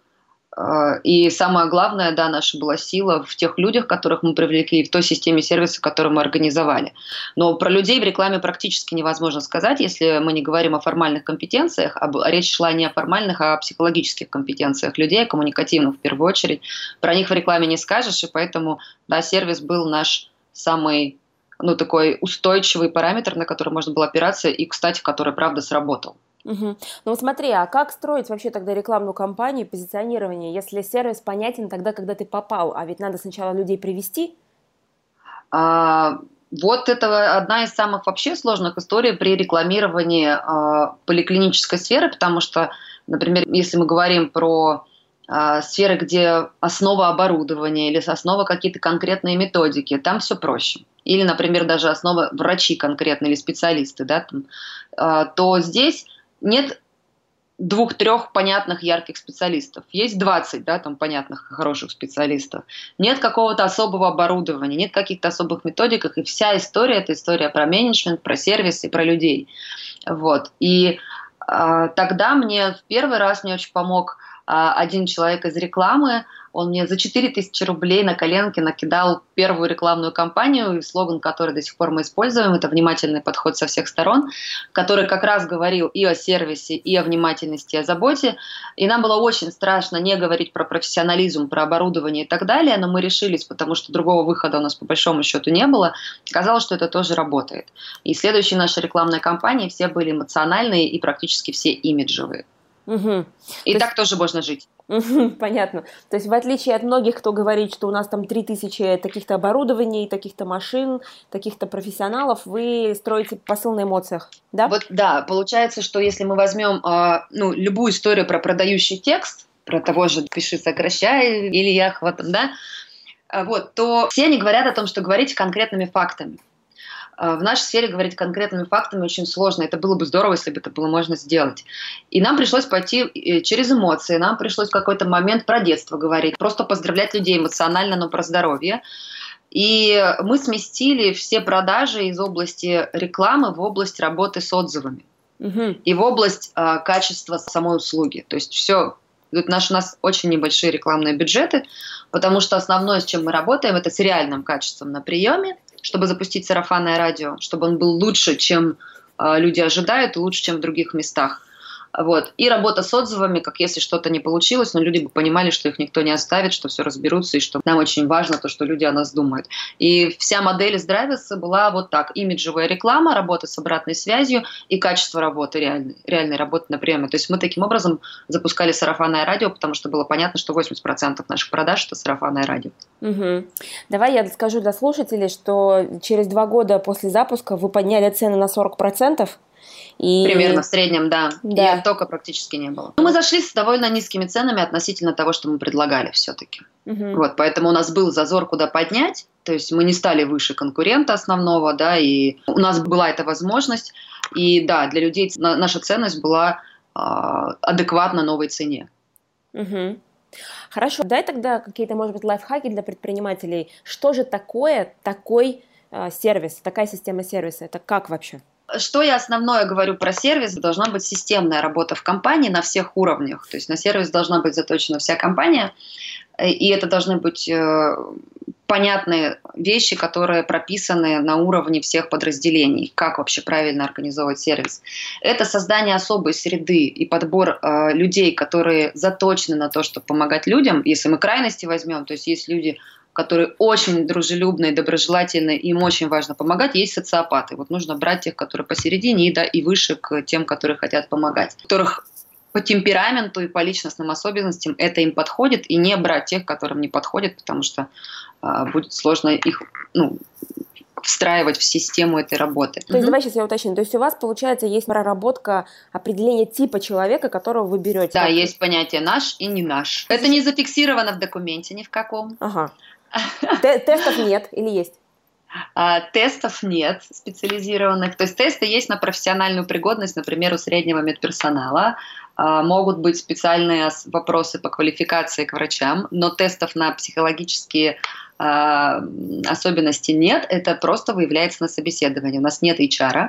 И самое главное, да, наша была сила в тех людях, которых мы привлекли, и в той системе сервиса, которую мы организовали. Но про людей в рекламе практически невозможно сказать, если мы не говорим о формальных компетенциях, а речь шла не о формальных, а о психологических компетенциях людей, коммуникативных в первую очередь. Про них в рекламе не скажешь, и поэтому, да, сервис был наш самый... ну, такой устойчивый параметр, на который можно было опираться, и, кстати, который, правда, сработал. Ну, смотри, а как строить вообще тогда рекламную кампанию, позиционирование, если сервис понятен тогда, когда ты попал, а ведь надо сначала людей привести? Вот это одна из самых вообще сложных историй при рекламировании поликлинической сферы, потому что, например, если мы говорим про... сферы, где основа оборудования или основа какие-то конкретные методики, там все проще. Или, например, даже основа врачи конкретные или специалисты, да, там, то здесь нет двух-трех понятных ярких специалистов. Есть 20, да, там, понятных хороших специалистов. Нет какого-то особого оборудования, нет каких-то особых методик, и вся история – это история про менеджмент, про сервис и про людей. Вот. И тогда мне в первый раз мне очень помог один человек из рекламы, он мне за 4000 рублей на коленке накидал первую рекламную кампанию, и слоган, который до сих пор мы используем, это «Внимательный подход со всех сторон», который как раз говорил и о сервисе, и о внимательности, и о заботе. И нам было очень страшно не говорить про профессионализм, про оборудование и так далее, но мы решились, потому что другого выхода у нас по большому счету не было. Оказалось, что это тоже работает. И следующие наши рекламные кампании все были эмоциональные и практически все имиджевые. И так тоже можно жить. Понятно. То есть в отличие от многих, кто говорит, что у нас там 3000 таких-то оборудований, таких-то машин, таких-то профессионалов, вы строите посыл на эмоциях, да? Вот, да, получается, что если мы возьмем ну, любую историю про продающий текст, про того же «пиши, сокращай» или «я хватаю», да, вот, то все они говорят о том, что говорите конкретными фактами. В нашей сфере говорить конкретными фактами очень сложно. Это было бы здорово, если бы это было можно сделать. И нам пришлось пойти через эмоции, нам пришлось в какой-то момент про детство говорить, просто поздравлять людей эмоционально, но про здоровье. И мы сместили все продажи из области рекламы в область работы с отзывами и в область качества самой услуги. То есть все У нас очень небольшие рекламные бюджеты, потому что основное, с чем мы работаем, это с реальным качеством на приеме, чтобы запустить сарафанное радио, чтобы он был лучше, чем люди ожидают, и лучше, чем в других местах. Вот. И работа с отзывами, как если что-то не получилось, но люди бы понимали, что их никто не оставит, что все разберутся, и что нам очень важно то, что люди о нас думают. И вся модель Здравица была вот так. Имиджевая реклама, работа с обратной связью и качество работы реальной работы на приеме. То есть мы таким образом запускали сарафанное радио, потому что было понятно, что 80% наших продаж – это сарафанное радио. Угу. Давай я скажу для слушателей, что через 2 года после запуска вы подняли цены на 40%. И... примерно в среднем, да. И оттока практически не было. Но мы зашли с довольно низкими ценами относительно того, что мы предлагали все-таки. Угу. Вот, поэтому у нас был зазор, куда поднять. То есть мы не стали выше конкурента основного, да, и у нас была эта возможность. И да, для людей наша ценность была адекватна новой цене. Угу. Хорошо. Дай тогда какие-то, может быть, лайфхаки для предпринимателей. Что же такое такой сервис, такая система сервиса? Это как вообще? Что я основное говорю про сервис? Должна быть системная работа в компании на всех уровнях. То есть на сервис должна быть заточена вся компания, и это должны быть понятные вещи, которые прописаны на уровне всех подразделений. Как вообще правильно организовывать сервис? Это создание особой среды и подбор людей, которые заточены на то, чтобы помогать людям. Если мы крайности возьмем, то есть люди, которые очень дружелюбные, доброжелательные, им очень важно помогать, есть социопаты. Вот нужно брать тех, которые посередине, и, да, и выше к тем, которые хотят помогать, которых по темпераменту и по личностным особенностям это им подходит, и не брать тех, которым не подходит, потому что будет сложно их встраивать в систему этой работы. То есть давай сейчас я уточню. То есть у вас, получается, есть проработка определения типа человека, которого вы берете? Да, есть понятие «наш» и «не наш». Это не зафиксировано в документе ни в каком. Ага. Тестов нет или есть? Тестов нет специализированных. То есть тесты есть на профессиональную пригодность, например, у среднего медперсонала. Могут быть специальные вопросы по квалификации к врачам, но тестов на психологические особенностей нет, это просто выявляется на собеседовании. У нас нет HR,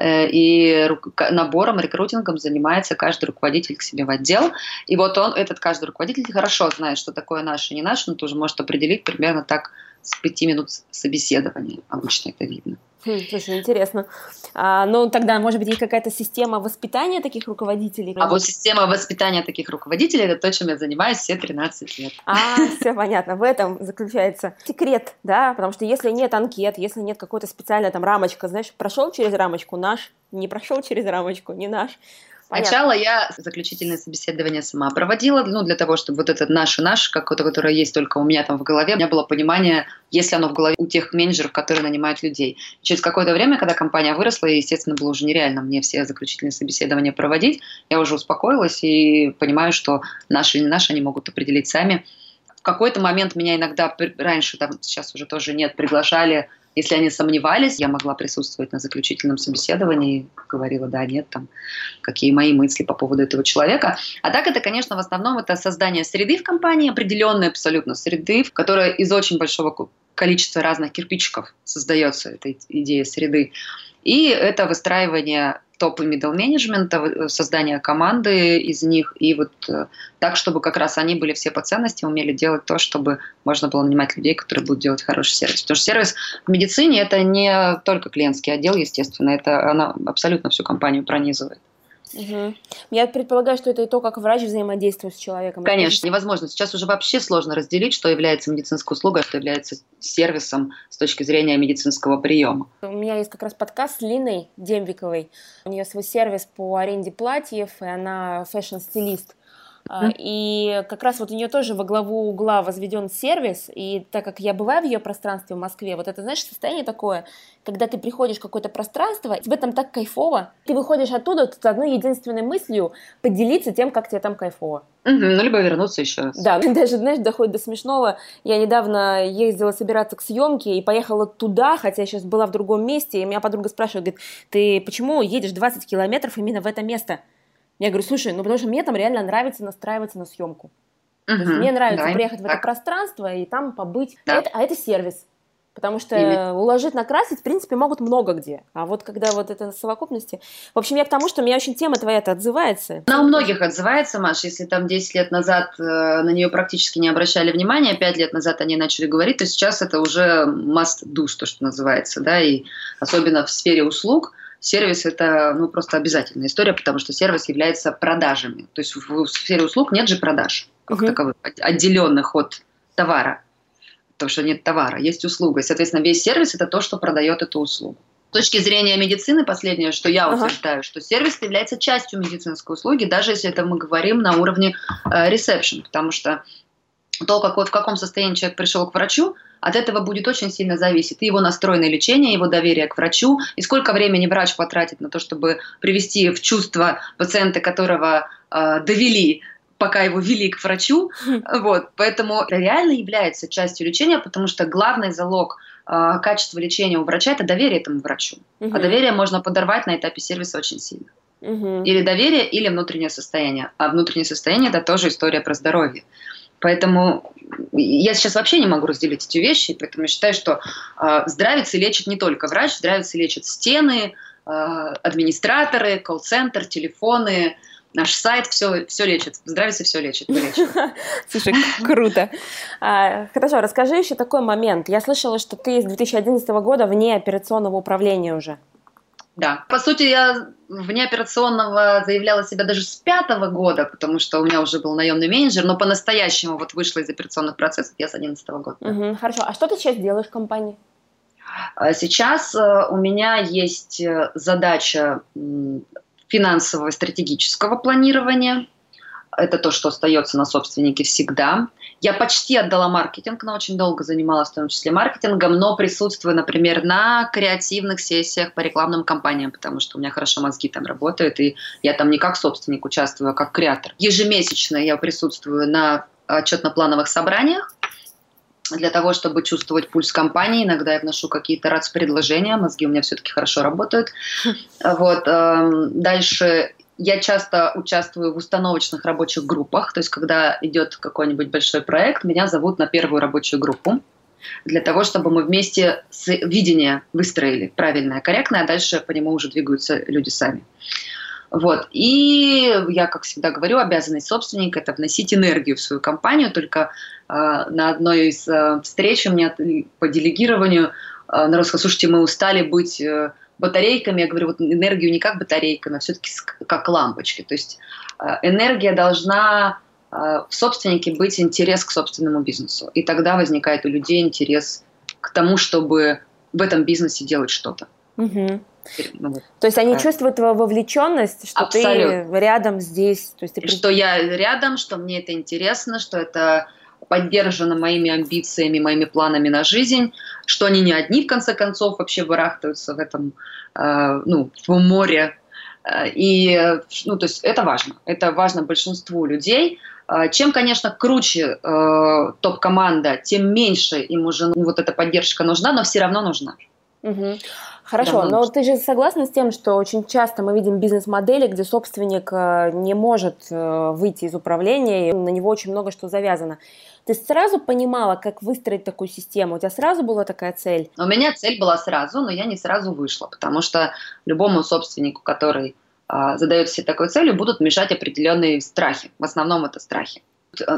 и набором, рекрутингом занимается каждый руководитель к себе в отдел. И вот он, этот каждый руководитель, хорошо знает, что такое наш и не наш, но тоже может определить примерно так с 5 минут собеседования. Обычно это видно. Слушай, интересно. Ну, тогда, может быть, есть какая-то система воспитания таких руководителей? А вот система воспитания таких руководителей – это то, чем я занимаюсь все 13 лет. Все понятно. В этом заключается секрет, да? Потому что если нет анкет, если нет какой-то специальной там рамочка, знаешь, прошел через рамочку – наш, не прошел через рамочку – не наш. Понятно. Сначала я заключительное собеседование сама проводила, для того, чтобы вот этот наш и наш, какое-то, которое есть только у меня там в голове, у меня было понимание, есть ли оно в голове у тех менеджеров, которые нанимают людей. Через какое-то время, когда компания выросла, и, естественно, было уже нереально мне все заключительные собеседования проводить, я уже успокоилась и понимаю, что наши и не наши они могут определить сами. В какой-то момент меня иногда, раньше, там сейчас уже тоже нет, приглашали. Если они сомневались, я могла присутствовать на заключительном собеседовании, говорила, да, нет, там, какие мои мысли по поводу этого человека. А так это, конечно, в основном это создание среды в компании, определенной абсолютно среды, которая из очень большого количества разных кирпичиков создается, эта идея среды. И это выстраивание топ- и middle-менеджмента, создание команды из них, и вот так, чтобы как раз они были все по ценности, умели делать то, чтобы можно было нанимать людей, которые будут делать хороший сервис. Потому что сервис в медицине – это не только клиентский отдел, естественно, это она абсолютно всю компанию пронизывает. Угу. Я предполагаю, что это и то, как врач взаимодействует с человеком. Конечно, невозможно. Сейчас уже вообще сложно разделить, что является медицинской услугой, а что является сервисом с точки зрения медицинского приема. У меня есть как раз подкаст с Линой Дембиковой. У нее свой сервис по аренде платьев, и она фэшн-стилист. И как раз вот у нее тоже во главу угла возведен сервис, и так как я бываю в ее пространстве в Москве, вот это, знаешь, состояние такое, когда ты приходишь в какое-то пространство, тебе там так кайфово, ты выходишь оттуда с одной единственной мыслью поделиться тем, как тебе там кайфово. Либо вернуться еще раз. Да, даже, знаешь, доходит до смешного. Я недавно ездила собираться к съемке и поехала туда, хотя я сейчас была в другом месте, и меня подруга спрашивает, говорит, ты почему едешь 20 километров именно в это место? Я говорю, слушай, потому что мне там реально нравится настраиваться на съемку. Мне нравится приехать в это пространство и там побыть. Да. А это сервис. Потому что уложить, накрасить, в принципе, могут много где. А вот когда вот это на совокупности... В общем, я к тому, что у меня очень тема твоя-то отзывается. Она у многих отзывается, Маш. Если там 10 лет назад на нее практически не обращали внимания, 5 лет назад они начали говорить, то сейчас это уже must do, то, что называется, да, и особенно в сфере услуг. Сервис – это ну, просто обязательная история, потому что сервис является продажами. То есть в сфере услуг нет же продаж, как таковых, отделенных от товара. Потому что нет товара, есть услуга. И, соответственно, весь сервис – это то, что продает эту услугу. С точки зрения медицины, последнее, что я утверждаю, что сервис является частью медицинской услуги, даже если это мы говорим на уровне ресепшн, потому что то, в каком состоянии человек пришел к врачу, от этого будет очень сильно зависеть и его настрой на лечение, его доверие к врачу, и сколько времени врач потратит на то, чтобы привести в чувство пациента, которого довели, пока его вели к врачу. Вот. Поэтому это реально является частью лечения, потому что главный залог качества лечения у врача – это доверие этому врачу. А доверие можно подорвать на этапе сервиса очень сильно. Или доверие, или внутреннее состояние. А внутреннее состояние – это тоже история про здоровье. Поэтому я сейчас вообще не могу разделить эти вещи, поэтому я считаю, что здравицы лечит не только врач, здравицы лечат стены, администраторы, колл-центр, телефоны, наш сайт, все лечит, здравицы все лечит. Слушай, круто. Хорошо, расскажи еще такой момент. Я слышала, что ты с 2011 года вне операционного управления уже. Да. По сути, я внеоперационного заявляла себя даже с 5-го года, потому что у меня уже был наемный менеджер, но по-настоящему вот вышла из операционных процессов я с 2011-го года. Хорошо. А что ты сейчас делаешь в компании? Сейчас у меня есть задача финансового и стратегического планирования. Это то, что остается на собственнике всегда. Я почти отдала маркетинг, но очень долго занималась в том числе маркетингом, но присутствую, например, на креативных сессиях по рекламным кампаниям, потому что у меня хорошо мозги там работают, и я там не как собственник участвую, а как креатор. Ежемесячно я присутствую на отчетно-плановых собраниях для того, чтобы чувствовать пульс компании. Иногда я вношу какие-то РАЦ-предложения, мозги у меня все-таки хорошо работают. Вот. Дальше... Я часто участвую в установочных рабочих группах, то есть когда идет какой-нибудь большой проект, меня зовут на первую рабочую группу для того, чтобы мы вместе видение выстроили правильное, корректное, а дальше по нему уже двигаются люди сами. Вот. И я, как всегда говорю, обязанность собственника – это вносить энергию в свою компанию. Только на одной из встреч у меня по делегированию на Роскосушке мы устали быть... батарейками, я говорю, вот энергию не как батарейка, но все-таки как лампочки. То есть энергия должна в собственнике быть интерес к собственному бизнесу. И тогда возникает у людей интерес к тому, чтобы в этом бизнесе делать что-то. То есть они чувствуют твою вовлеченность, что ты рядом здесь. То есть ты... Что я рядом, что мне это интересно, что это... поддержана моими амбициями, моими планами на жизнь, что они не одни, в конце концов, вообще барахтаются в этом в море. И, то есть это важно большинству людей. Чем, конечно, круче топ-команда, тем меньше им уже вот эта поддержка нужна, но все равно нужна. Хорошо, да, но ты же согласна с тем, что очень часто мы видим бизнес-модели, где собственник не может выйти из управления, и на него очень много что завязано. Ты сразу понимала, как выстроить такую систему? У тебя сразу была такая цель? У меня цель была сразу, но я не сразу вышла, потому что любому собственнику, который задает себе такую целью, будут мешать определенные страхи. В основном это страхи.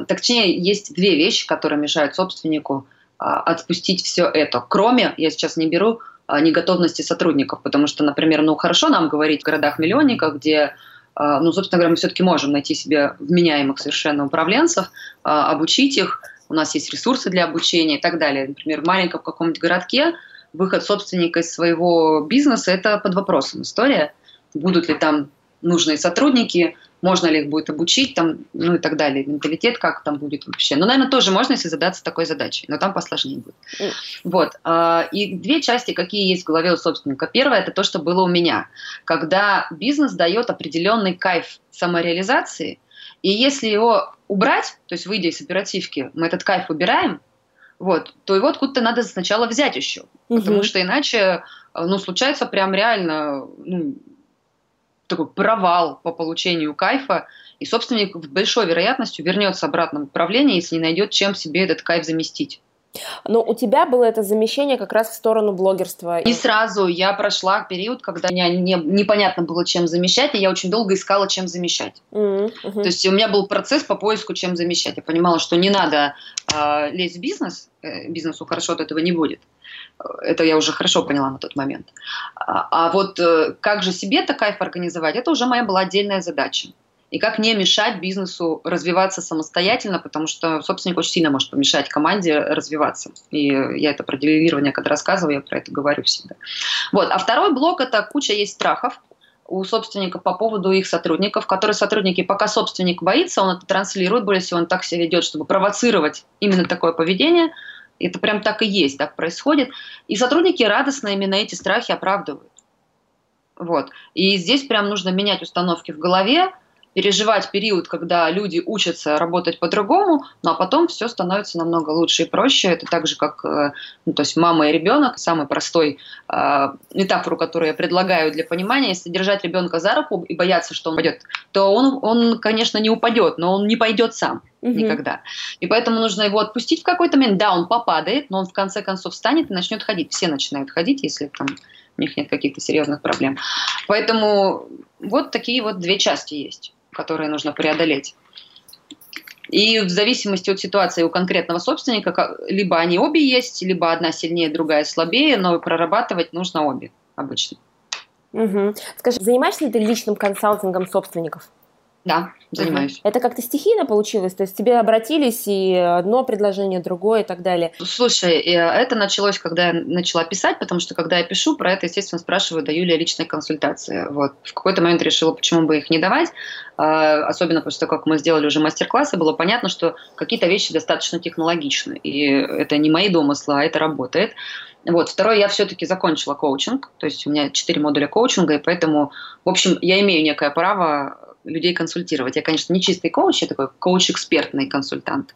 Точнее, есть две вещи, которые мешают собственнику отпустить все это. Кроме, я сейчас не беру... неготовности сотрудников, потому что, например, хорошо нам говорить в городах-миллионниках, где, собственно говоря, мы все-таки можем найти себе вменяемых совершенно управленцев, обучить их, у нас есть ресурсы для обучения и так далее. Например, в маленьком каком-нибудь городке выход собственника из своего бизнеса – это под вопросом история, будут ли там нужные сотрудники, можно ли их будет обучить, там, и так далее, менталитет как там будет вообще. Ну, наверное, тоже можно, если задаться такой задачей, но там посложнее будет. Вот. И две части, какие есть в голове у собственника. Первое – это то, что было у меня, когда бизнес дает определенный кайф самореализации, и если его убрать, то есть выйдя из оперативки, мы этот кайф убираем, то его откуда-то надо сначала взять еще, потому что иначе, случается прям реально, такой провал по получению кайфа, и собственник с большой вероятностью вернется обратно в управление, если не найдет, чем себе этот кайф заместить. Но у тебя было это замещение как раз в сторону блогерства. Не сразу. Я прошла период, когда меня непонятно было, чем замещать, и я очень долго искала, чем замещать. То есть у меня был процесс по поиску, чем замещать. Я понимала, что не надо лезть в бизнес. Бизнесу хорошо от этого не будет. Это я уже хорошо поняла на тот момент. А вот как же себе-то кайф организовать, это уже моя была отдельная задача. И как не мешать бизнесу развиваться самостоятельно, потому что собственник очень сильно может помешать команде развиваться. И я это про делегирование, когда рассказываю, я про это говорю всегда. Вот. А второй блок – это куча есть страхов у собственника по поводу их сотрудников, которые сотрудники, пока собственник боится, он это транслирует, более всего он так себя ведет, чтобы провоцировать именно такое поведение. Это прям так и есть, так происходит. И сотрудники радостно именно эти страхи оправдывают. Вот. И здесь прям нужно менять установки в голове, переживать период, когда люди учатся работать по-другому, ну а потом все становится намного лучше и проще. Это так же, как ну, то есть мама и ребенок. Самый простой метафору, которую я предлагаю для понимания, если держать ребенка за руку и бояться, что он упадет, то он, конечно, не упадет, но он не пойдет сам никогда. И поэтому нужно его отпустить в какой-то момент. Да, он попадает, но он в конце концов встанет и начнет ходить. Все начинают ходить, если там у них нет каких-то серьезных проблем. Поэтому вот такие вот две части есть, которые нужно преодолеть. И в зависимости от ситуации у конкретного собственника, либо они обе есть, либо одна сильнее, другая слабее, но прорабатывать нужно обе обычно. Скажи, занимаешься ли ты личным консалтингом собственников? Да, занимаюсь. Это как-то стихийно получилось? То есть тебе обратились и одно предложение, другое и так далее? Слушай, это началось, когда я начала писать, потому что когда я пишу, про это, естественно, спрашиваю, даю ли я личные консультации. Вот. В какой-то момент решила, почему бы их не давать. Особенно после того, как мы сделали уже мастер-классы, было понятно, что какие-то вещи достаточно технологичны. И это не мои домыслы, а это работает. Вот. Второе, я все-таки закончила коучинг. То есть у меня 4 модуля коучинга, и поэтому, в общем, я имею некое право людей консультировать. Я, конечно, не чистый коуч, я такой коуч-экспертный консультант.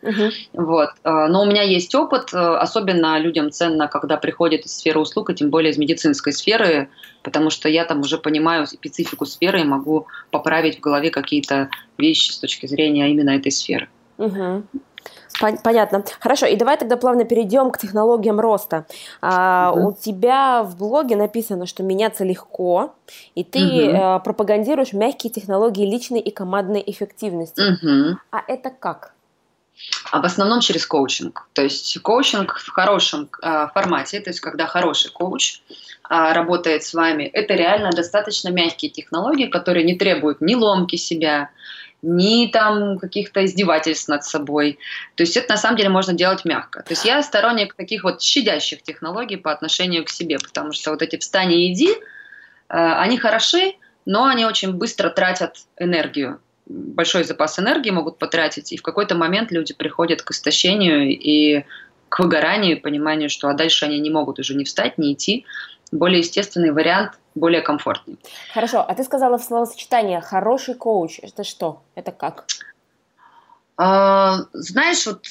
Вот. Но у меня есть опыт, особенно людям ценно, когда приходят из сферы услуг, и тем более из медицинской сферы, потому что я там уже понимаю специфику сферы и могу поправить в голове какие-то вещи с точки зрения именно этой сферы. Понятно. Хорошо, и давай тогда плавно перейдем к технологиям роста. У тебя в блоге написано, что меняться легко, и ты пропагандируешь мягкие технологии личной и командной эффективности. А это как? А в основном через коучинг. То есть коучинг в хорошем формате, то есть когда хороший коуч работает с вами, это реально достаточно мягкие технологии, которые не требуют ни ломки себя, ни там каких-то издевательств над собой. То есть это на самом деле можно делать мягко. То есть я сторонник таких вот щадящих технологий по отношению к себе, потому что вот эти «встань и иди», они хороши, но они очень быстро тратят энергию. Большой запас энергии могут потратить, и в какой-то момент люди приходят к истощению и к выгоранию, и пониманию, что а дальше они не могут уже ни встать, ни идти. Более естественный вариант, более комфортный. Хорошо, а ты сказала в словосочетании «хороший коуч». Это что? Это как? Знаешь, вот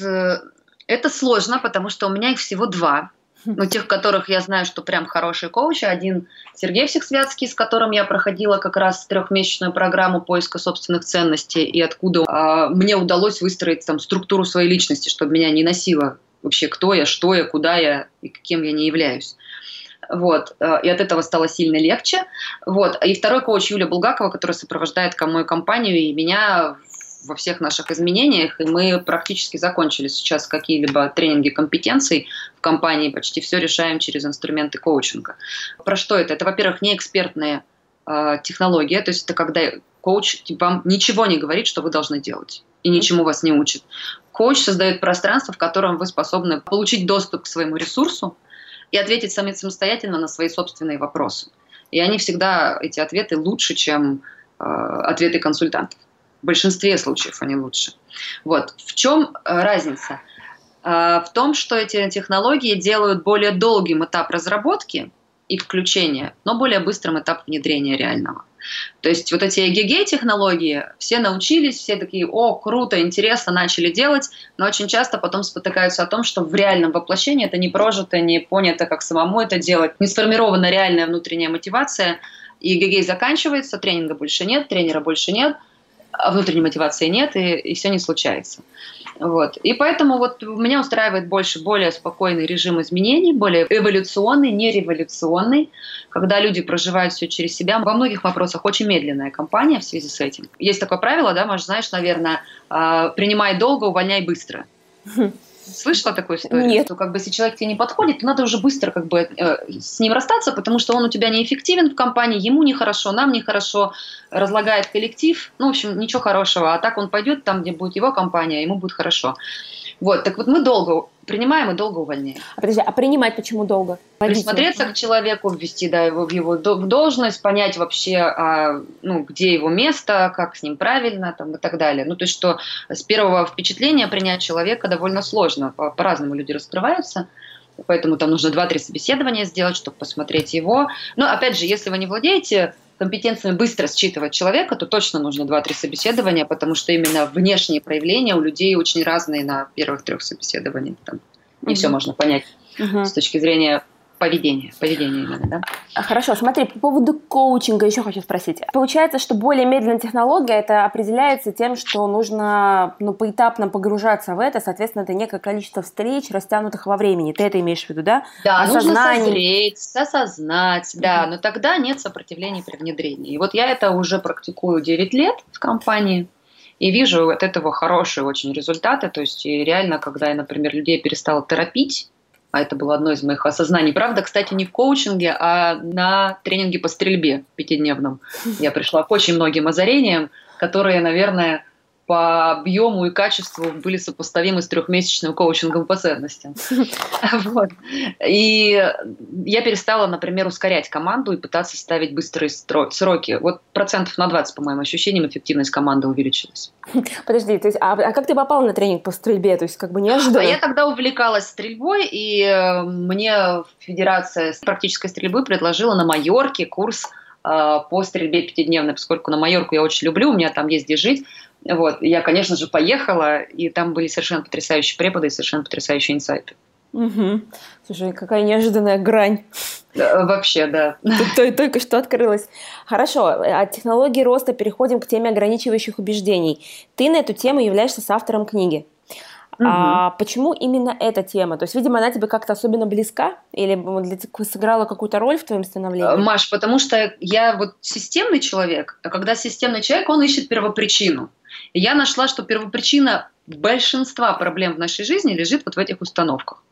это сложно, потому что у меня их всего 2. Ну, тех, которых я знаю, что прям хорошие коучи. Один Сергей Всехсвятский, с которым я проходила как раз 3-месячную программу поиска собственных ценностей, и откуда мне удалось выстроить там структуру своей личности, чтобы меня не носило вообще кто я, что я, куда я и кем я не являюсь. Вот. И от этого стало сильно легче. Вот. И второй коуч Юлия Булгакова, которая сопровождает мою компанию и меня во всех наших изменениях. И мы практически закончили сейчас какие-либо тренинги компетенций в компании. Почти все решаем через инструменты коучинга. Про что это? Это, во-первых, не экспертная технология. То есть это когда коуч вам ничего не говорит, что вы должны делать. И ничему вас не учит. Коуч создает пространство, в котором вы способны получить доступ к своему ресурсу и ответить сами самостоятельно на свои собственные вопросы. И они всегда, эти ответы, лучше, чем ответы консультантов. В большинстве случаев они лучше. Вот. В чем разница? В том, что эти технологии делают более долгим этап разработки и включения, но более быстрым этап внедрения реального. То есть вот эти эгегей-технологии, все научились, все такие, о, круто, интересно, начали делать, но очень часто потом спотыкаются о том, что в реальном воплощении это не прожито, не понято, как самому это делать, не сформирована реальная внутренняя мотивация, и эгегей заканчивается, тренинга больше нет, тренера больше нет, а внутренней мотивации нет, и все не случается. Вот. И поэтому вот меня устраивает больше, более спокойный режим изменений, более эволюционный, не революционный, когда люди проживают все через себя. Во многих вопросах очень медленная компания в связи с этим. Есть такое правило, да, Маш, знаешь, наверное, принимай долго, увольняй быстро. Слышала такую историю? Нет. Что как бы, если человек тебе не подходит, то надо уже быстро как бы, с ним расстаться, потому что он у тебя неэффективен в компании, ему нехорошо, нам нехорошо, разлагает коллектив. Ну, в общем, ничего хорошего. А так он пойдет там, где будет его компания, ему будет хорошо. Вот, так вот мы долго принимаем и долго увольняем. А подожди, а принимать почему долго? Присмотреться к человеку, ввести да, его в его должность, понять вообще, ну, где его место, как с ним правильно там, и так далее. Ну, то есть, что с первого впечатления принять человека довольно сложно. По-разному люди раскрываются. Поэтому там нужно 2-3 собеседования сделать, чтобы посмотреть его. Но, опять же, если вы не владеете компетенциями быстро считывать человека, то точно нужно 2-3 собеседования, потому что именно внешние проявления у людей очень разные на первых 3 собеседованиях. Там не все можно понять с точки зрения поведения. Поведение именно, да? Хорошо, смотри, по поводу коучинга еще хочу спросить. Получается, что более медленная технология, это определяется тем, что нужно поэтапно погружаться в это, соответственно, это некое количество встреч, растянутых во времени. Ты это имеешь в виду, да? Да, нужно созреть, осознать, да, но тогда нет сопротивления при внедрении. И вот я это уже практикую 9 лет в компании. И вижу от этого хорошие очень результаты. То есть реально, когда я, например, людей перестала торопить, а это было одно из моих осознаний. Правда, кстати, не в коучинге, а на тренинге по стрельбе 5-дневном. Я пришла к очень многим озарениям, которые, наверное, по объему и качеству были сопоставимы с 3-месячным коучингом по ценностям. Вот. И я перестала, например, ускорять команду и пытаться ставить быстрые сроки. Вот 20%, по моим ощущениям, эффективность команды увеличилась. Подожди, то есть, а как ты попала на тренинг по стрельбе? То есть как бы неожиданно? Я тогда увлекалась стрельбой, и мне Федерация практической стрельбы предложила на Майорке курс по стрельбе 5-дневной, поскольку на Майорку я очень люблю, у меня там есть где жить. Вот. Я, конечно же, поехала, и там были совершенно потрясающие преподы и совершенно потрясающие инсайты. Угу. Слушай, какая неожиданная грань. Вообще, да. Только что открылась. Хорошо, от технологии роста переходим к теме ограничивающих убеждений. Ты на эту тему являешься соавтором книги. Угу. А почему именно эта тема? То есть, видимо, она тебе как-то особенно близка? Или сыграла какую-то роль в твоем становлении? Маш, потому что я вот системный человек, а когда системный человек, он ищет первопричину. И я нашла, что первопричина большинства проблем в нашей жизни лежит вот в этих установках.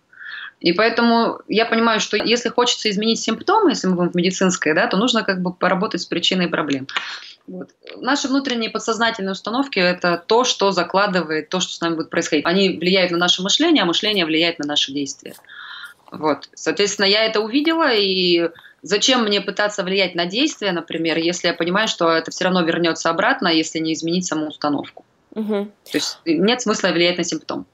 И поэтому я понимаю, что если хочется изменить симптомы, если мы будем в медицинской, да, то нужно как бы поработать с причиной проблем. Вот. Наши внутренние подсознательные установки – это то, что закладывает то, что с нами будет происходить. Они влияют на наше мышление, а мышление влияет на наши действия. Вот. Соответственно, я это увидела, и зачем мне пытаться влиять на действия, например, если я понимаю, что это все равно вернется обратно, если не изменить саму установку. Угу. То есть нет смысла влиять на симптом.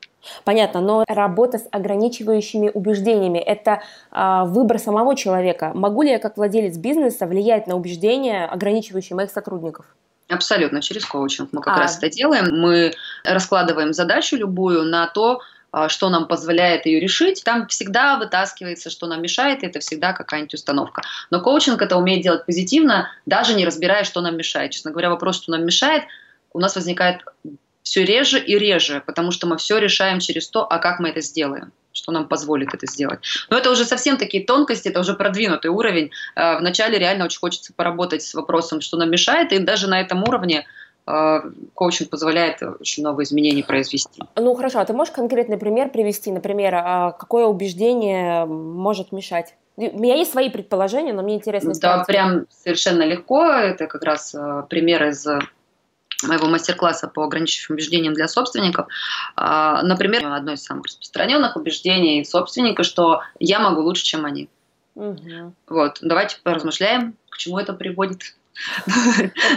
Понятно, но работа с ограничивающими убеждениями – это выбор самого человека. Могу ли я, как владелец бизнеса, влиять на убеждения, ограничивающие моих сотрудников? Абсолютно, через коучинг мы как раз это делаем. Мы раскладываем задачу любую на то, что нам позволяет ее решить. Там всегда вытаскивается, что нам мешает, и это всегда какая-нибудь установка. Но коучинг это умеет делать позитивно, даже не разбирая, что нам мешает. Честно говоря, вопрос, что нам мешает, у нас возникает все реже и реже, потому что мы все решаем через то, а как мы это сделаем, что нам позволит это сделать. Но это уже совсем такие тонкости, это уже продвинутый уровень. Вначале реально очень хочется поработать с вопросом, что нам мешает, и даже на этом уровне коучинг позволяет очень много изменений произвести. Ну хорошо, а ты можешь конкретный пример привести, например, какое убеждение может мешать? У меня есть свои предположения, но мне интересно. Да, прям совершенно легко, это как раз пример из моего мастер-класса по ограничивающим убеждениям для собственников. Например, одно из самых распространенных убеждений собственника, что я могу лучше, чем они. Угу. Вот, давайте поразмышляем, к чему это приводит.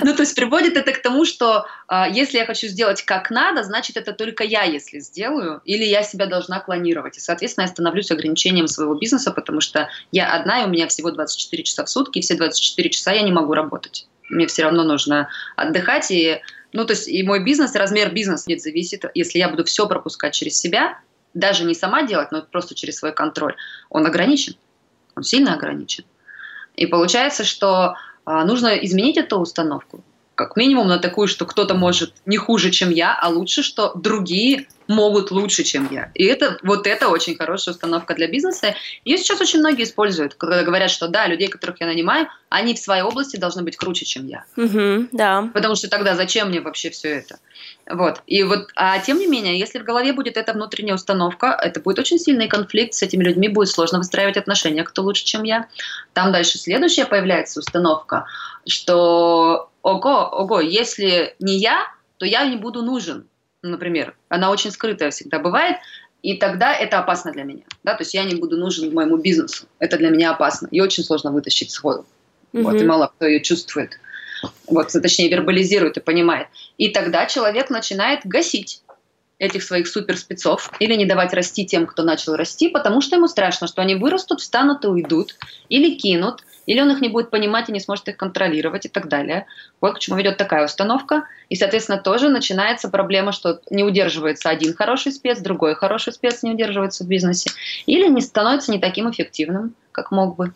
Ну, то есть приводит это к тому, что если я хочу сделать как надо, значит, это только я, если сделаю, или я себя должна клонировать. И, соответственно, я становлюсь ограничением своего бизнеса, потому что я одна, и у меня всего 24 часа в сутки, и все 24 часа я не могу работать. Мне все равно нужно отдыхать. И, ну, то есть и мой бизнес, размер бизнеса не зависит. Если я буду все пропускать через себя, даже не сама делать, но просто через свой контроль, он ограничен. Он сильно ограничен. И получается, что нужно изменить эту установку. как минимум на такую, что кто-то может не хуже, чем я, а лучше, что другие могут лучше, чем я. И это, вот это очень хорошая установка для бизнеса. Ее сейчас очень многие используют, когда говорят, что да, людей, которых я нанимаю, они в своей области должны быть круче, чем я. Угу, да. Потому что тогда зачем мне вообще все это? Вот. И вот, а тем не менее, если в голове будет эта внутренняя установка, это будет очень сильный конфликт, с этими людьми будет сложно выстраивать отношения, кто лучше, чем я. Там дальше следующая появляется установка, что ого, если не я, то я не буду нужен, например. Она очень скрытая всегда бывает, и тогда это опасно для меня. Да? То есть я не буду нужен моему бизнесу, это для меня опасно. Ее очень сложно вытащить сходу, вот, и мало кто ее чувствует. Вот, точнее, вербализирует и понимает. И тогда человек начинает гасить этих своих суперспецов или не давать расти тем, кто начал расти, потому что ему страшно, что они вырастут, встанут и уйдут, или кинут, или он их не будет понимать и не сможет их контролировать и так далее. Вот к чему ведет такая установка. И, соответственно, тоже начинается проблема, что не удерживается один хороший спец, другой хороший спец не удерживается в бизнесе, или не становится не таким эффективным, как мог бы.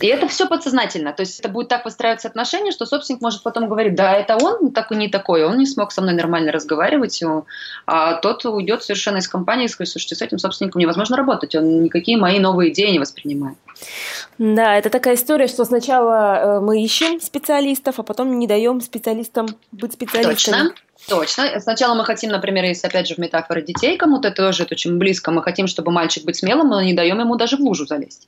И это все подсознательно, то есть это будет так выстраиваться отношения, что собственник может потом говорить, да, это он не такой, он не смог со мной нормально разговаривать, а тот уйдет совершенно из компании и скажет, слушайте, с этим собственником невозможно работать, он никакие мои новые идеи не воспринимает. Да, это такая история, что сначала мы ищем специалистов, а потом не даем специалистам быть специалистами. Точно. Точно. Сначала мы хотим, например, если опять же в метафоре детей кому-то, тоже это очень близко, мы хотим, чтобы мальчик быть смелым, но не даем ему даже в лужу залезть.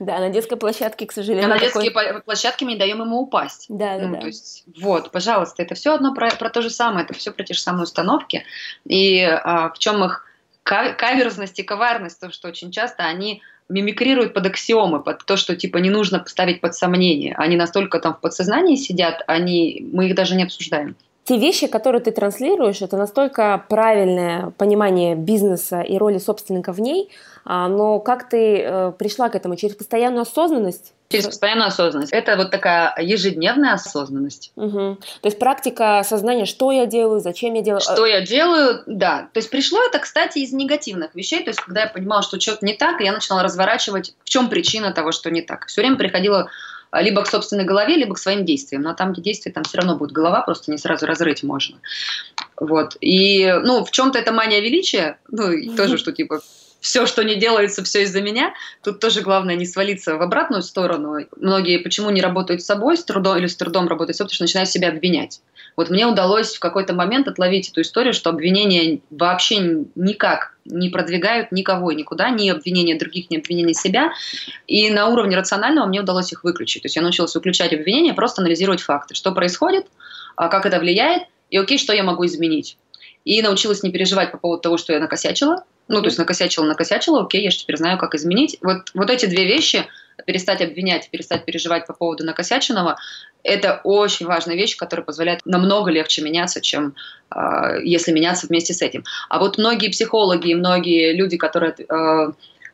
Да, на детской площадке, к сожалению. На детской площадке мы не даем ему упасть. Да, да. То есть, вот, пожалуйста, это все одно про то же самое, это все про те же самые установки. И в чем их каверзность и коварность, то, что очень часто они мимикрируют под аксиомы, под то, что типа не нужно поставить под сомнение. Они настолько там в подсознании сидят, мы их даже не обсуждаем. Те вещи, которые ты транслируешь, это настолько правильное понимание бизнеса и роли собственника в ней, но как ты пришла к этому? Через постоянную осознанность? Через постоянную осознанность. Это вот такая ежедневная осознанность. Угу. То есть практика осознания, что я делаю, зачем я делаю. Что я делаю, да. То есть пришло это, кстати, из негативных вещей. То есть когда я понимала, что что-то не так, я начала разворачивать, в чем причина того, что не так. Все время приходила либо к собственной голове, либо к своим действиям. Но там, где действия, там все равно будет голова, просто не сразу разрыть можно. Вот. И, ну, в чем-то это мания величия, ну, и тоже, что, типа, все, что не делается, все из-за меня. Тут тоже главное не свалиться в обратную сторону. Многие почему не работают с собой, с трудом или с трудом работают с собой, потому что начинают себя обвинять. Вот мне удалось в какой-то момент отловить эту историю, что обвинения вообще никак не продвигают никого и никуда, ни обвинения других, ни обвинения себя. И на уровне рационального мне удалось их выключить. То есть я научилась выключать обвинения, просто анализировать факты. Что происходит, как это влияет, и окей, что я могу изменить. И научилась не переживать по поводу того, что я накосячила. Ну, то есть накосячила, окей, я же теперь знаю, как изменить. Вот эти две вещи, перестать обвинять, перестать переживать по поводу накосяченного, это очень важная вещь, которая позволяет намного легче меняться, чем если меняться вместе с этим. А вот многие психологи, многие люди, которые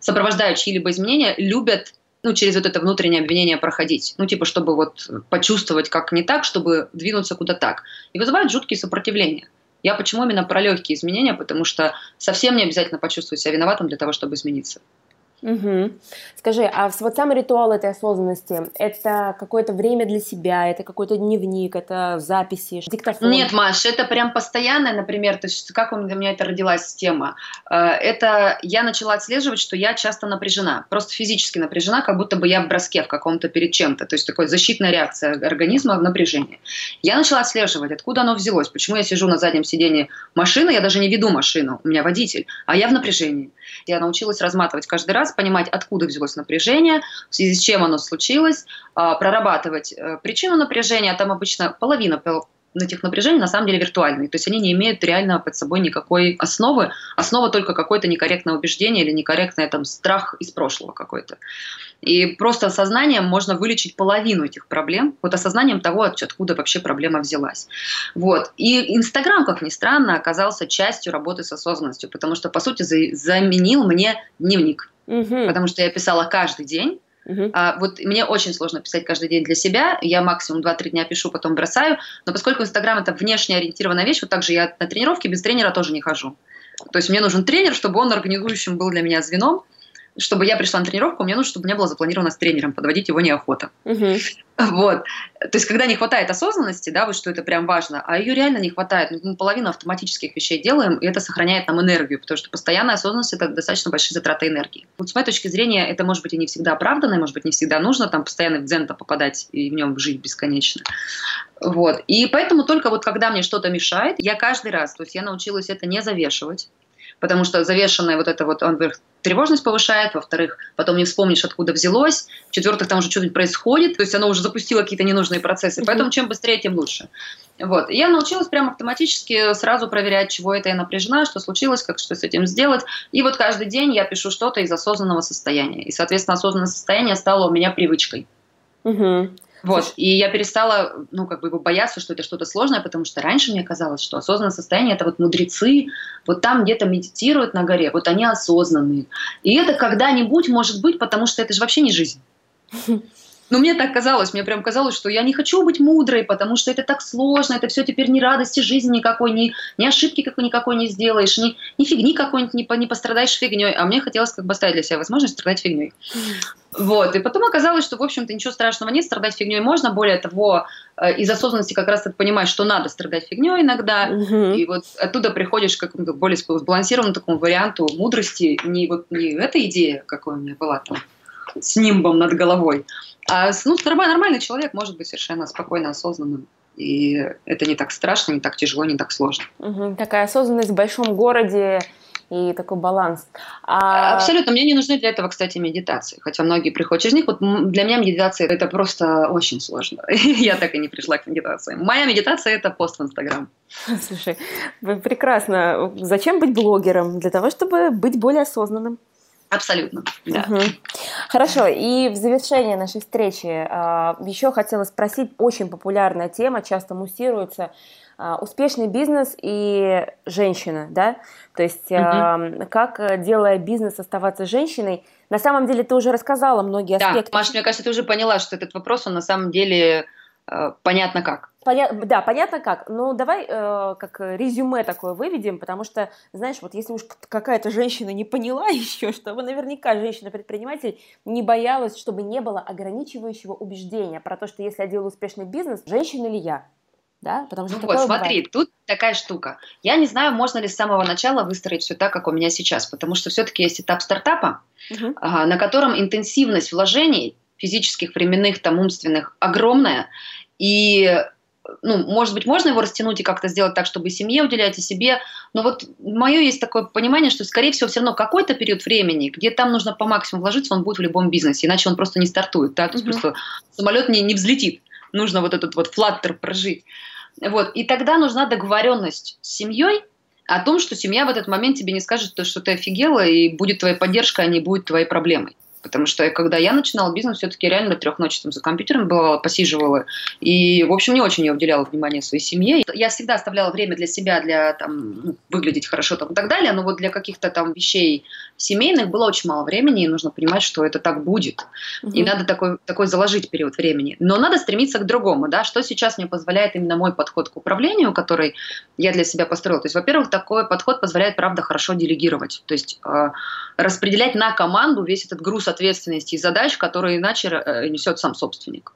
сопровождают чьи-либо изменения, любят через вот это внутреннее обвинение проходить. Чтобы вот почувствовать, как не так, чтобы двинуться куда так. И вызывают жуткие сопротивления. Я почему именно про легкие изменения? Потому что совсем не обязательно почувствовать себя виноватым для того, чтобы измениться. Угу. Скажи, а вот сам ритуал этой осознанности, это какое-то время для себя, это какой-то дневник, это записи, диктофон? Нет, Маш, это прям постоянное, например, то есть как у меня это родилась тема. Это я начала отслеживать, что я часто напряжена, просто физически напряжена, как будто бы я в броске в каком-то перед чем-то, то есть такая защитная реакция организма в напряжении. Я начала отслеживать, откуда оно взялось, почему я сижу на заднем сидении машины, я даже не веду машину, у меня водитель, а я в напряжении. Я научилась разматывать каждый раз, понимать, откуда взялось напряжение, в связи с чем оно случилось, прорабатывать причину напряжения. Там обычно половина этих напряжений на самом деле виртуальные, то есть они не имеют реально под собой никакой основы, основа только какое-то некорректное убеждение или некорректный там страх из прошлого какой-то. И просто осознанием можно вылечить половину этих проблем, вот осознанием того, откуда вообще проблема взялась. Вот. И Инстаграм, как ни странно, оказался частью работы с осознанностью, потому что, по сути, заменил мне дневник. Потому что я писала каждый день. Вот мне очень сложно писать каждый день для себя. Я максимум 2-3 дня пишу, потом бросаю. Но поскольку Инстаграм — это внешне ориентированная вещь, вот так же я на тренировки без тренера тоже не хожу. То есть мне нужен тренер, чтобы он организующим был для меня звеном. чтобы я пришла на тренировку, мне нужно, чтобы у меня было запланировано с тренером, подводить его неохота. Вот. То есть, когда не хватает осознанности, да, вот что это прям важно, а ее реально не хватает, мы половину автоматических вещей делаем, и это сохраняет нам энергию, потому что постоянная осознанность – это достаточно большие затраты энергии. Вот с моей точки зрения, это может быть и не всегда оправданно, и, может быть, не всегда нужно, там, постоянно в дзен-то попадать и в нем жить бесконечно. Вот. И поэтому только вот когда мне что-то мешает, я каждый раз, то есть я научилась это не завешивать, потому что завешенная вот эта вот, во-первых, тревожность повышает, во-вторых, потом не вспомнишь, откуда взялось, в-четвертых, там уже что-нибудь происходит, то есть оно уже запустило какие-то ненужные процессы, поэтому чем быстрее, тем лучше. Вот. И я научилась прям автоматически сразу проверять, чего это я напряжена, что случилось, как что с этим сделать, и вот каждый день я пишу что-то из осознанного состояния, и, соответственно, осознанное состояние стало у меня привычкой. Вот, и я перестала, ну, как бы бояться, что это что-то сложное, потому что раньше мне казалось, что осознанное состояние – это вот мудрецы, вот там где-то медитируют на горе, вот они осознанные. И это когда-нибудь может быть, потому что это же вообще не жизнь. Ну, мне так казалось, мне прям казалось, что я не хочу быть мудрой, потому что это так сложно, это все теперь ни радости жизни никакой, ни ошибки никакой не сделаешь, ни фигни какой-нибудь, не пострадаешь фигней. А мне хотелось как бы оставить для себя возможность страдать фигней. Вот, и потом оказалось, что, в общем-то, ничего страшного нет, страдать фигней можно, более того, из осознанности как раз ты понимаешь, что надо страдать фигней иногда, и вот оттуда приходишь к какому-то более сбалансированному такому варианту мудрости, не эта идея, какая у меня была там, с нимбом над головой. А ну, нормальный человек может быть совершенно спокойно осознанным. И это не так страшно, не так тяжело, не так сложно. Такая осознанность в большом городе и такой баланс. Абсолютно. Мне не нужны для этого, кстати, медитации. Хотя многие приходят через них. Вот для меня медитация – это просто очень сложно. Я так и не пришла к медитации. Моя медитация – это пост в Инстаграм. Слушай, прекрасно. Зачем быть блогером? Для того, чтобы быть более осознанным. Абсолютно, да. Хорошо, и в завершение нашей встречи еще хотела спросить, очень популярная тема, часто муссируется, успешный бизнес и женщина, да? То есть, как, делая бизнес, оставаться женщиной? На самом деле, ты уже рассказала многие аспекты. Да, Маша, мне кажется, ты уже поняла, что этот вопрос, он на самом деле понятно как. Да, понятно как. Но давай как резюме такое выведем, потому что, знаешь, вот если уж какая-то женщина не поняла еще, чтобы наверняка женщина-предприниматель не боялась, чтобы не было ограничивающего убеждения про то, что если я делаю успешный бизнес, женщина ли я? Да? Потому что вот, смотри, бывает. Тут такая штука. Я не знаю, можно ли с самого начала выстроить все так, как у меня сейчас, потому что все-таки есть этап стартапа, на котором интенсивность вложений физических, временных, там, умственных огромная, и ну, может быть, можно его растянуть и как-то сделать так, чтобы и семье уделять, и себе. Но вот мое есть такое понимание, что, скорее всего, все равно какой-то период времени, где там нужно по максимуму вложиться, он будет в любом бизнесе, иначе он просто не стартует. Да? То есть просто самолет не взлетит. Нужно вот этот вот флаттер прожить. Вот. И тогда нужна договоренность с семьей о том, что семья в этот момент тебе не скажет, что ты офигела, и будет твоя поддержка, а не будет твоей проблемой. Потому что когда я начинала бизнес, все-таки реально до 3 ночи там за компьютером бывала, посиживала. И, в общем, не очень я уделяла внимание своей семье. Я всегда оставляла время для себя, для там, выглядеть хорошо там, и так далее. Но вот для каких-то там вещей семейных было очень мало времени. И нужно понимать, что это так будет. И надо такой заложить период времени. Но надо стремиться к другому. Да? Что сейчас мне позволяет именно мой подход к управлению, который я для себя построила. То есть, во-первых, такой подход позволяет, правда, хорошо делегировать. То есть распределять на команду весь этот груз ответственности и задач, которые иначе несет сам собственник.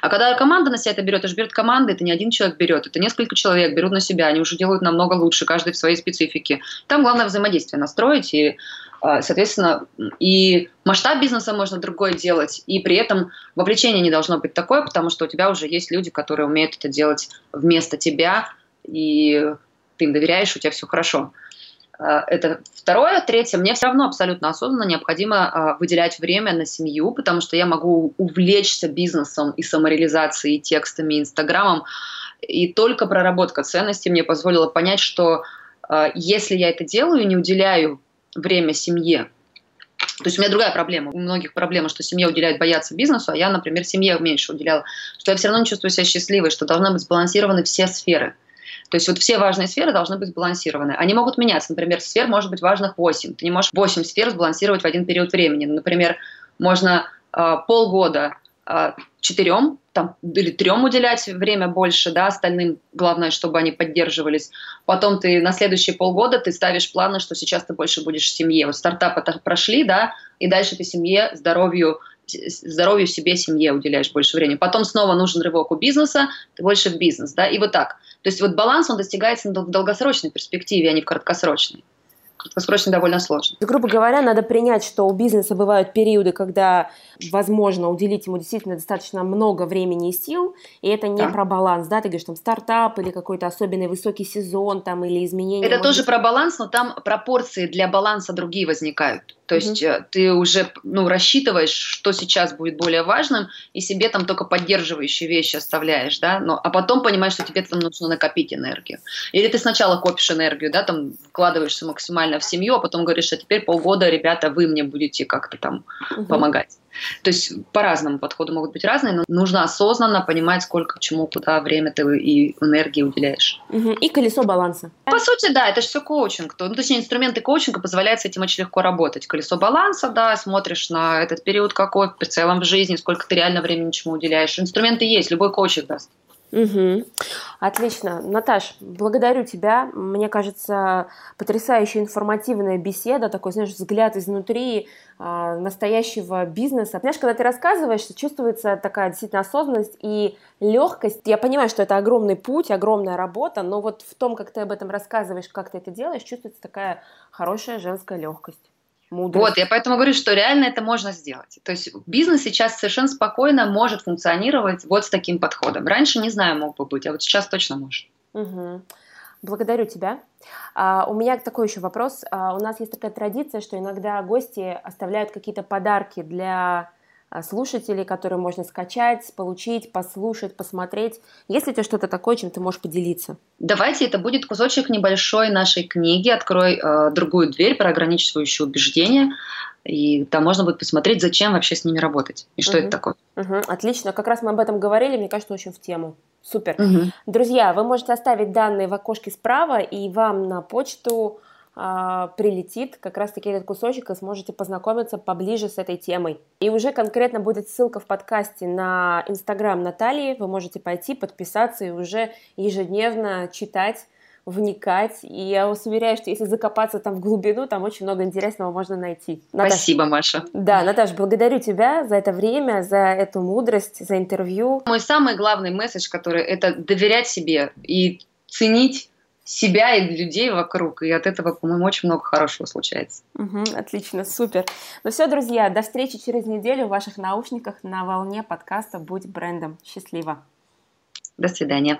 А когда команда на себя это берет, это же берет команда, это не один человек берет, это несколько человек берут на себя, они уже делают намного лучше, каждый в своей специфике. Там главное взаимодействие настроить, и, соответственно, и масштаб бизнеса можно другой делать, и при этом вовлечение не должно быть такое, потому что у тебя уже есть люди, которые умеют это делать вместо тебя, и ты им доверяешь, у тебя все хорошо. Это второе. Третье, мне все равно абсолютно осознанно необходимо выделять время на семью, потому что я могу увлечься бизнесом и самореализацией, и текстами, и Инстаграмом. И только проработка ценностей мне позволила понять, что если я это делаю и не уделяю время семье, то есть у меня другая проблема. У многих проблема, что семья уделяет, боятся бизнесу, а я, например, семье меньше уделяла, что я все равно не чувствую себя счастливой, что должны быть сбалансированы все сферы. То есть вот все важные сферы должны быть сбалансированы. Они могут меняться. Например, сфер может быть важных 8. Ты не можешь 8 сфер сбалансировать в один период времени. Например, можно полгода четырем там, или трем уделять время больше, да, остальным главное, чтобы они поддерживались. Потом ты на следующие полгода ты ставишь планы, что сейчас ты больше будешь в семье. Вот стартапы прошли, да, и дальше ты семье, здоровью себе, семье уделяешь больше времени. Потом снова нужен рывок у бизнеса, ты больше в бизнес, да, и вот так. То есть вот баланс, он достигается в долгосрочной перспективе, а не в краткосрочной. Краткосрочно довольно сложно. Грубо говоря, надо принять, что у бизнеса бывают периоды, когда возможно уделить ему действительно достаточно много времени и сил, и это не про баланс, да, ты говоришь, там, стартап или какой-то особенный высокий сезон, там, или изменения. Это тоже про баланс, но там пропорции для баланса другие возникают. То есть ты уже, ну, рассчитываешь, что сейчас будет более важным, и себе там только поддерживающие вещи оставляешь, да, но, а потом понимаешь, что тебе там нужно накопить энергию. Или ты сначала копишь энергию, да, там, вкладываешься максимально в семью, а потом говоришь, а теперь полгода, ребята, вы мне будете как-то там помогать. То есть по-разному подходы могут быть разные, но нужно осознанно понимать, сколько чему, куда время ты и энергии уделяешь. И колесо баланса. По сути, да, это же все коучинг. Ну, точнее, инструменты коучинга позволяют с этим очень легко работать. Колесо баланса, да, смотришь на этот период какой, в целом в жизни, сколько ты реально времени чему уделяешь. Инструменты есть, любой коучинг даст. Отлично. Наташ, благодарю тебя. Мне кажется, потрясающая информативная беседа, такой, знаешь, взгляд изнутри настоящего бизнеса. Понимаешь, когда ты рассказываешь, чувствуется такая действительно осознанность и легкость. Я понимаю, что это огромный путь, огромная работа, но вот в том, как ты об этом рассказываешь, как ты это делаешь, чувствуется такая хорошая женская легкость. Мудрость. Вот, я поэтому говорю, что реально это можно сделать. То есть бизнес сейчас совершенно спокойно может функционировать вот с таким подходом. Раньше, не знаю, мог бы быть, а вот сейчас точно может. Благодарю тебя. У меня такой еще вопрос. У нас есть такая традиция, что иногда гости оставляют какие-то подарки для слушателей, которые можно скачать, получить, послушать, посмотреть. Есть ли у тебя что-то такое, чем ты можешь поделиться? Давайте, это будет кусочек небольшой нашей книги «Открой другую дверь» про ограничивающие убеждения. И там можно будет посмотреть, зачем вообще с ними работать и что это такое. Отлично, как раз мы об этом говорили, мне кажется, очень в тему. Супер. Друзья, вы можете оставить данные в окошке справа, и вам на почту прилетит как раз-таки этот кусочек, и сможете познакомиться поближе с этой темой. И уже конкретно будет ссылка в подкасте на Инстаграм Натальи. Вы можете пойти, подписаться и уже ежедневно читать, вникать. И я вас уверяю, что если закопаться там в глубину, там очень много интересного можно найти. Наташа, спасибо, Маша. Да, Наташа, благодарю тебя за это время, за эту мудрость, за интервью. Мой самый главный месседж, который это доверять себе и ценить себя и людей вокруг, и от этого, по-моему, очень много хорошего случается. Отлично, супер. Ну все, друзья, до встречи через неделю в ваших наушниках на волне подкаста «Будь брендом». Счастливо. До свидания.